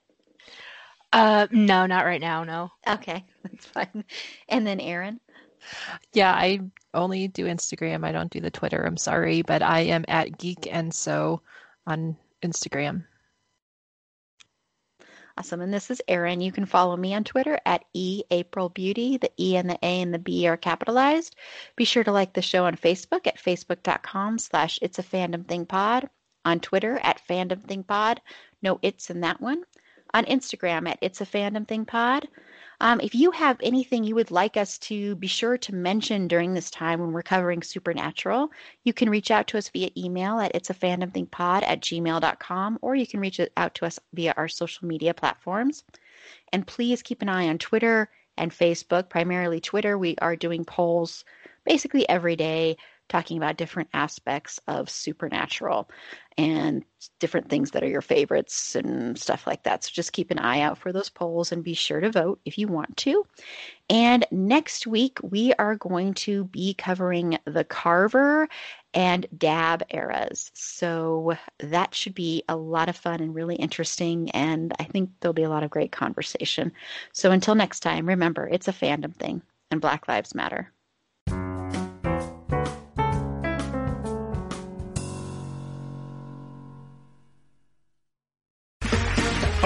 Uh, no, not right now, no. Okay, that's fine. And then Aaron? Yeah, I only do Instagram. I don't do the Twitter, I'm sorry, but I am at Geek and So on Instagram. Awesome. And this is Erin. You can follow me on Twitter at eAprilBeauty. The E and the A and the B are capitalized. Be sure to like the show on Facebook at facebook.com slash it's a fandom thing pod. On Twitter at Fandom Thing Pod. No it's in that one. On Instagram at It's a Fandom Thing Pod. Um, if you have anything you would like us to be sure to mention during this time when we're covering Supernatural, you can reach out to us via email at itsafandomthingpod at gmail dot com, or you can reach out to us via our social media platforms. And please keep an eye on Twitter and Facebook, primarily Twitter. We are doing polls basically every day, talking about different aspects of Supernatural and different things that are your favorites and stuff like that. So just keep an eye out for those polls and be sure to vote if you want to. And next week, we are going to be covering the Carver and Dab eras. So that should be a lot of fun and really interesting. And I think there'll be a lot of great conversation. So until next time, remember, it's a fandom thing, and Black Lives Matter.